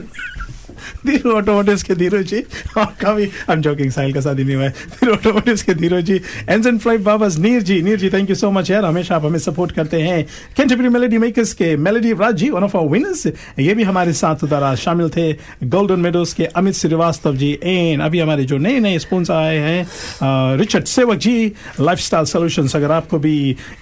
धीरू ऑटोमोटिव्स के धीरू जी और काफी आई एम जोकिंग साहिल का शादी नहीं हुआ है धीरू ऑटोमोटिव्स के Dhiru ji and and flight बाबाज Neer ji Neer ji thank you so much यार हमेशा आप हमें सपोर्ट करते हैं। कैंटरबरी मेलोडी मेकर्स के melody Raj ji one of our winners ये भी हमारे साथ उतारा शामिल थे। गोल्डन मेडल्स के अमित श्रीवास्तव जी एंड अभी हमारे जो नए नए स्पॉन्सर आए हैं रिचर्ड सेवक जी लाइफ स्टाइल सोल्यूशंस अगर आपको भी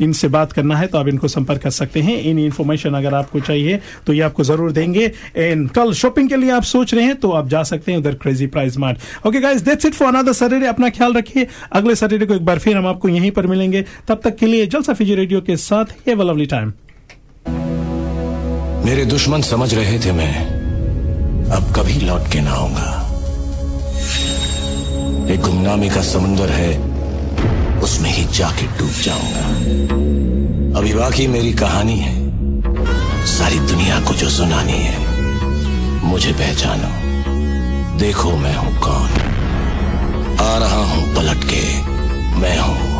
इनसे बात करना है तो आप इनको संपर्क कर सकते हैं इन इन्फॉर्मेशन अगर आपको चाहिए तो ये आपको जरूर देंगे। एंड कल शॉपिंग के लिए आप सोच रहे हैं तो आप जा सकते हैं उधर crazy price mart. Okay guys that's it for another Saturday अपना ख्याल रखिए अगले सैटरडे को एक बार फिर हम आपको यहीं पर मिलेंगे तब तक के लिए जलसा फिजी रेडियो के साथ हैव अ लवली टाइम। मेरे दुश्मन समझ रहे थे मैं अब कभी लौट के ना आऊंगा एक गुमनामी का समुंदर है उसमें ही जाके डूब जाऊंगा अभी बाकी मेरी कहानी है सारी दुनिया को जो सुनानी है मुझे पहचानो देखो मैं हूं कौन आ रहा हूं पलट के मैं हूं